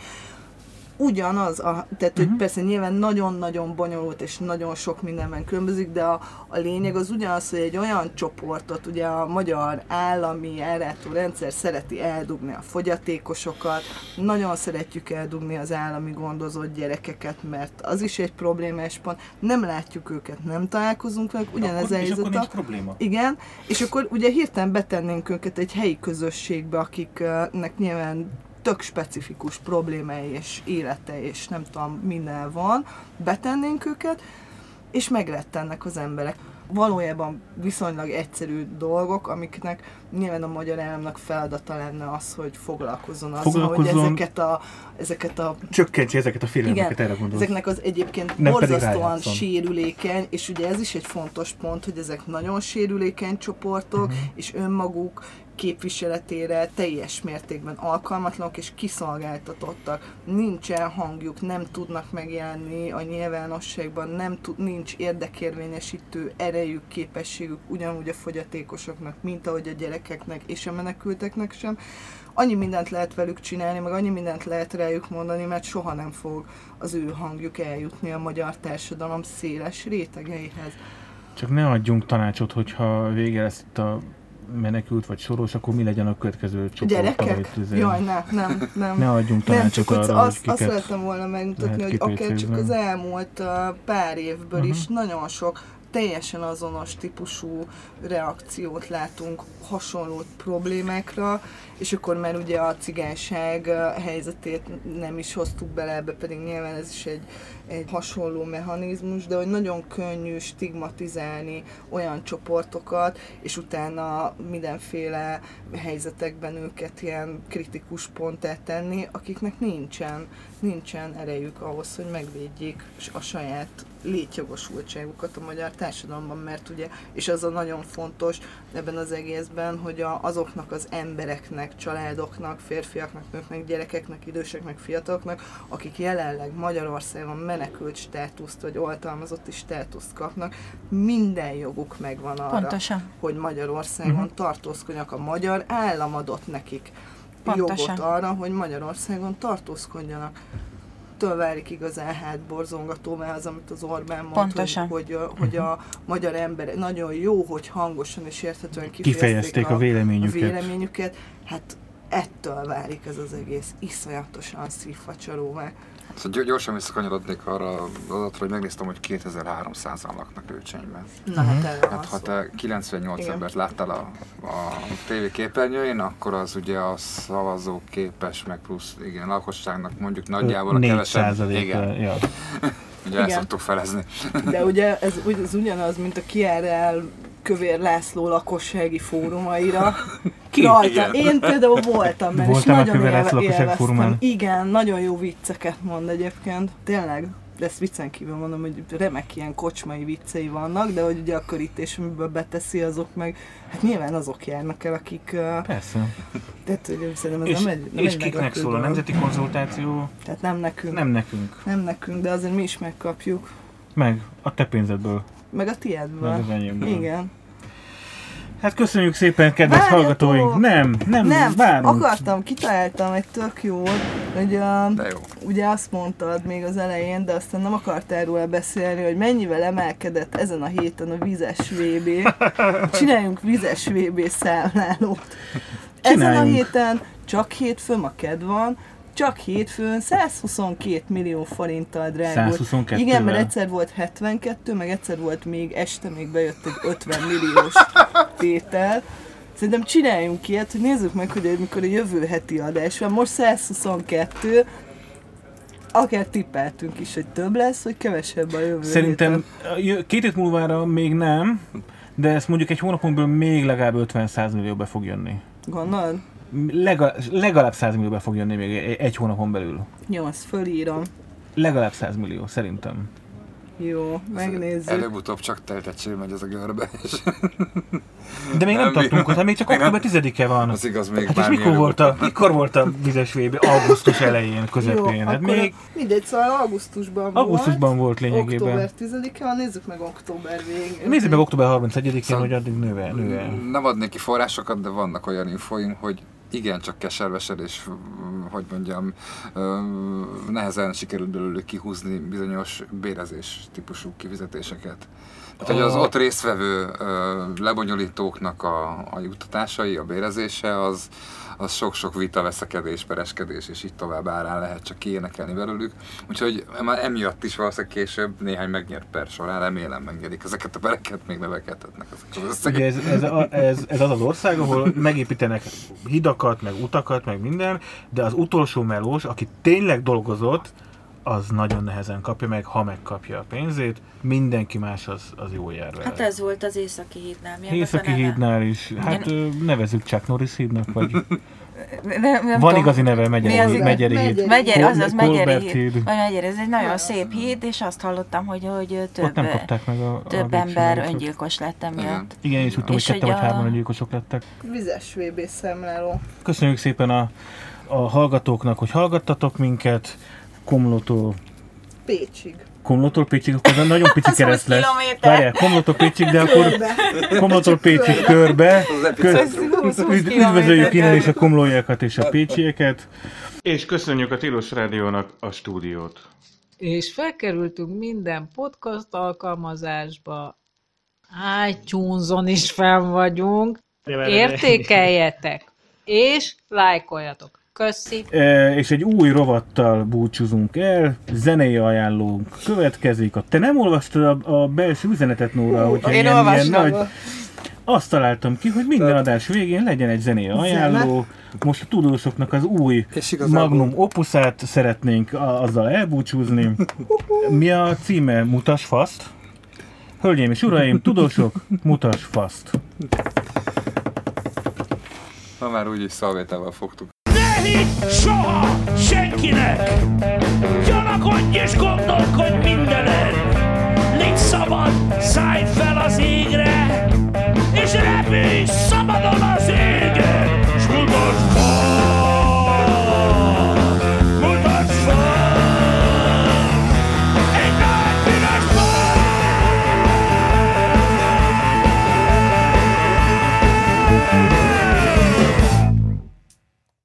ugyanaz, a, tehát uh-huh. hogy persze nyilván nagyon-nagyon bonyolult és nagyon sok mindenben különbözik, de a, a lényeg az ugyanaz, hogy egy olyan csoportot, ugye a magyar állami ellátórendszer szereti eldugni a fogyatékosokat, nagyon szeretjük eldugni az állami gondozott gyerekeket, mert az is egy problémás pont, nem látjuk őket, nem találkozunk velük, ugyanez a... És akkor nincs probléma. Igen, és akkor ugye hirtelen betennénk őket egy helyi közösségbe, akiknek nyilván tök specifikus problémái és élete, és nem tudom, minden van, betennénk őket, és megrettennek az emberek. Valójában viszonylag egyszerű dolgok, amiknek nyilván a magyar államnak feladata lenne az, hogy foglalkozzon azzal, foglalkozzon, hogy ezeket a... ezeket a csökkentse ezeket a félelmeket, erre gondolsz. Ezeknek az egyébként nem borzasztóan sérülékeny, és ugye ez is egy fontos pont, hogy ezek nagyon sérülékeny csoportok, uh-huh. és önmaguk képviseletére teljes mértékben alkalmatlanok és kiszolgáltatottak. Nincsen hangjuk, nem tudnak megjelenni a nyilvánosságban, nem tud, nincs érdekérvényesítő erejük, képességük, ugyanúgy a fogyatékosoknak, mint ahogy a gyerekeknek és a menekülteknek sem. Annyi mindent lehet velük csinálni, meg annyi mindent lehet rájuk mondani, mert soha nem fog az ő hangjuk eljutni a magyar társadalom széles rétegeihez. Csak ne adjunk tanácsot, hogyha vége lesz itt a menekült vagy Soros, akkor mi legyen a következő csoport? Gyerekek? Jaj, ne, nem, nem. Ne adjunk tanácsot arra, az, hogy kiket... Azt szerettem volna megmutatni, hogy akár csak az elmúlt pár évből uh-huh. is nagyon sok teljesen azonos típusú reakciót látunk hasonló problémákra, és akkor már ugye a cigányság helyzetét nem is hoztuk bele ebbe, pedig nyilván ez is egy, egy hasonló mechanizmus, de hogy nagyon könnyű stigmatizálni olyan csoportokat, és utána mindenféle helyzetekben őket ilyen kritikus ponttá tenni, akiknek nincsen, nincsen erejük ahhoz, hogy megvédjék a saját létjogosultságukat a magyar társadalomban, mert ugye, és az a nagyon fontos ebben az egészben, hogy a, azoknak az embereknek, családoknak, férfiaknak, nőknek, gyerekeknek, időseknek, fiataloknak, akik jelenleg Magyarországon menekült státuszt, vagy oltalmazotti státuszt kapnak, minden joguk megvan arra, pontosan. Hogy Magyarországon uh-huh. tartózkodjanak, a magyar állam adott nekik pontosan. Jogot arra, hogy Magyarországon tartózkodjanak. Től válik igazán hátborzongató, mert az, amit az Orbán mondta, hogy, hogy, hogy a magyar ember nagyon jó, hogy hangosan és érthetően kifejezték, kifejezték a, a véleményüket. véleményüket. Hát ettől válik ez az egész iszonyatosan szívfacsaróvá. Szóval gyorsan visszakanyarodnék arra az adatra, hogy megnéztem, hogy kétezer-háromszázan laknak Őcsényben. Na hát erre hát, ha te kilencvennyolc igen. embert láttál a, a tévé képernyőjén, akkor az ugye a szavazó képes, meg plusz igen, lakosságnak mondjuk nagyjából a kevesebb. Igen. Ja. Ugye el szoktuk felezni. De ugye ez, ez ugyanaz, mint a Kiárel Kövér László lakossági fórumaira. Rajta. Én például voltam benne, és nagyon élveztem. Igen, nagyon jó vicceket mond egyébként. Tényleg, de ezt viccen kívül mondom, hogy remek ilyen kocsmai viccei vannak, de hogy ugye a körítés, amiből beteszi, azok meg, hát nyilván azok járnak el, akik... Persze. Tehát, hogy szerintem ez és, nem egy... Nem és egy kiknek szól a nemzeti konzultáció? Tehát nem nekünk. Nem nekünk. Nem nekünk, de azért mi is megkapjuk. Meg a te pénzedből. Meg a tiédből. Meg az enyémből. Igen. Hát köszönjük szépen, kedves várjatok! Hallgatóink! Nem, nem, nem várunk. Akartam, kitaláltam egy tök jót, hogy a, jó. ugye azt mondtad még az elején, de aztán nem akartál róla beszélni, hogy mennyivel emelkedett ezen a héten a vizes vé bé. Csináljunk vizes vé bé számlálót. Ezen a héten csak hétfőn, a kedv van, csak hétfőn százhuszonkettő millió forinttal drágult. százhuszonkettővel? Igen, mert egyszer volt hetvenkettő, meg egyszer volt még este, még bejött egy ötven milliós tétel. Szerintem csináljunk ilyet, hogy nézzük meg, hogy mikor a jövő heti adás van. Most százhuszonkettő, akár tippeltünk is, hogy több lesz, vagy kevesebb a jövő szerintem héten. Két hét múlvára még nem, de ezt mondjuk egy hónapunkból még legalább ötven-száz millióba fog jönni. Gondolod? Legal, legalább száz millióba fog jönni még egy hónapon belül. Jó, azt fölírom. Legalább száz millió, szerintem. Jó, megnézzük. Előbb-utóbb csak teltecsé megy ez a görbe. És... De még nem, nem tartunk ott, még csak október tizedike van. Az igaz, még hát bármi mikor volt, a, mikor volt a vizes vé bé? Augusztus elején, közepén. Jó, hát még... Mindegy, szóval augusztusban volt. Augusztusban volt lényegében. október tizedike van, nézzük meg október végén. Nézzük meg október harmincegyedikén, szóval hogy addig nővel. nővel. Nem adnék ki forrásokat, de vannak olyan infóim, hogy igen, csak keservesen és, hogy mondjam, nehezen sikerült belőlük kihúzni bizonyos bérezés típusú kifizetéseket. Tehát, hogy az ott résztvevő lebonyolítóknak a, a juttatásai, a bérezése, az, az sok-sok vita, veszekedés, pereskedés, és így tovább árán lehet csak kiénekelni belőlük. Úgyhogy már emiatt is valószínűleg később néhány megnyert per során, remélem megnyerik ezeket a pereket, még növekedhetnek ezek az összegek. Ez, ez, a, ez, ez az az ország, ahol megépítenek hidakat, meg utakat, meg minden, de az utolsó melós, aki tényleg dolgozott, az nagyon nehezen kapja meg, ha megkapja a pénzét, mindenki más az, az jó jár vele. Hát ez volt az Északi hídnál. Milyen Északi hídnál is. Hát igen. Nevezzük Chuck Norris hídnak, vagy... Nem, nem van tudom, igazi neve, Megyeri, Megyeri híd. Megyeri, az az Megyeri híd. Vagy Megyeri, ez egy nagyon szép híd, és azt hallottam, hogy, hogy több, meg a, több a ember öngyilkos lett emiatt. Igen, és úgy tudom, hogy kettő vagy hárman öngyilkosok lettek. Vizes vé bé szemláló. Köszönjük szépen a, a hallgatóknak, hogy hallgattatok minket. Komlótól Pécsig. Komlótól Pécsig, akkor nagyon pici kereszt lesz. Várjál, Komlótól Pécsig, de akkor Komlótól Pécsig körbe. Üdvözöljük innen is a komlóiakat és a pécsieket. És köszönjük a Tilos Rádiónak a stúdiót. És felkerültünk minden podcast alkalmazásba. iTunes-on is fenn vagyunk. Értékeljetek, és lájkoljatok. Köszi. E, és egy új rovattal búcsúzunk el, zenei ajánlónk következik. A, te nem olvastad a, a belső üzenetet, Nóra? Hú, hogyha én ilyen, olvastam. Ilyen nagy... Azt találtam ki, hogy minden adás végén legyen egy zenei ajánló. Most a tudósoknak az új magnum opuszát szeretnénk a, azzal elbúcsúzni. Mi a címe? Mutas faszt. Hölgyeim és uraim, tudósok, mutas faszt. Na már úgyis szalvétával fogtuk. Soha senkinek! Gyanakodj és gondolkodj mindenen! Légy szabad, szállj fel!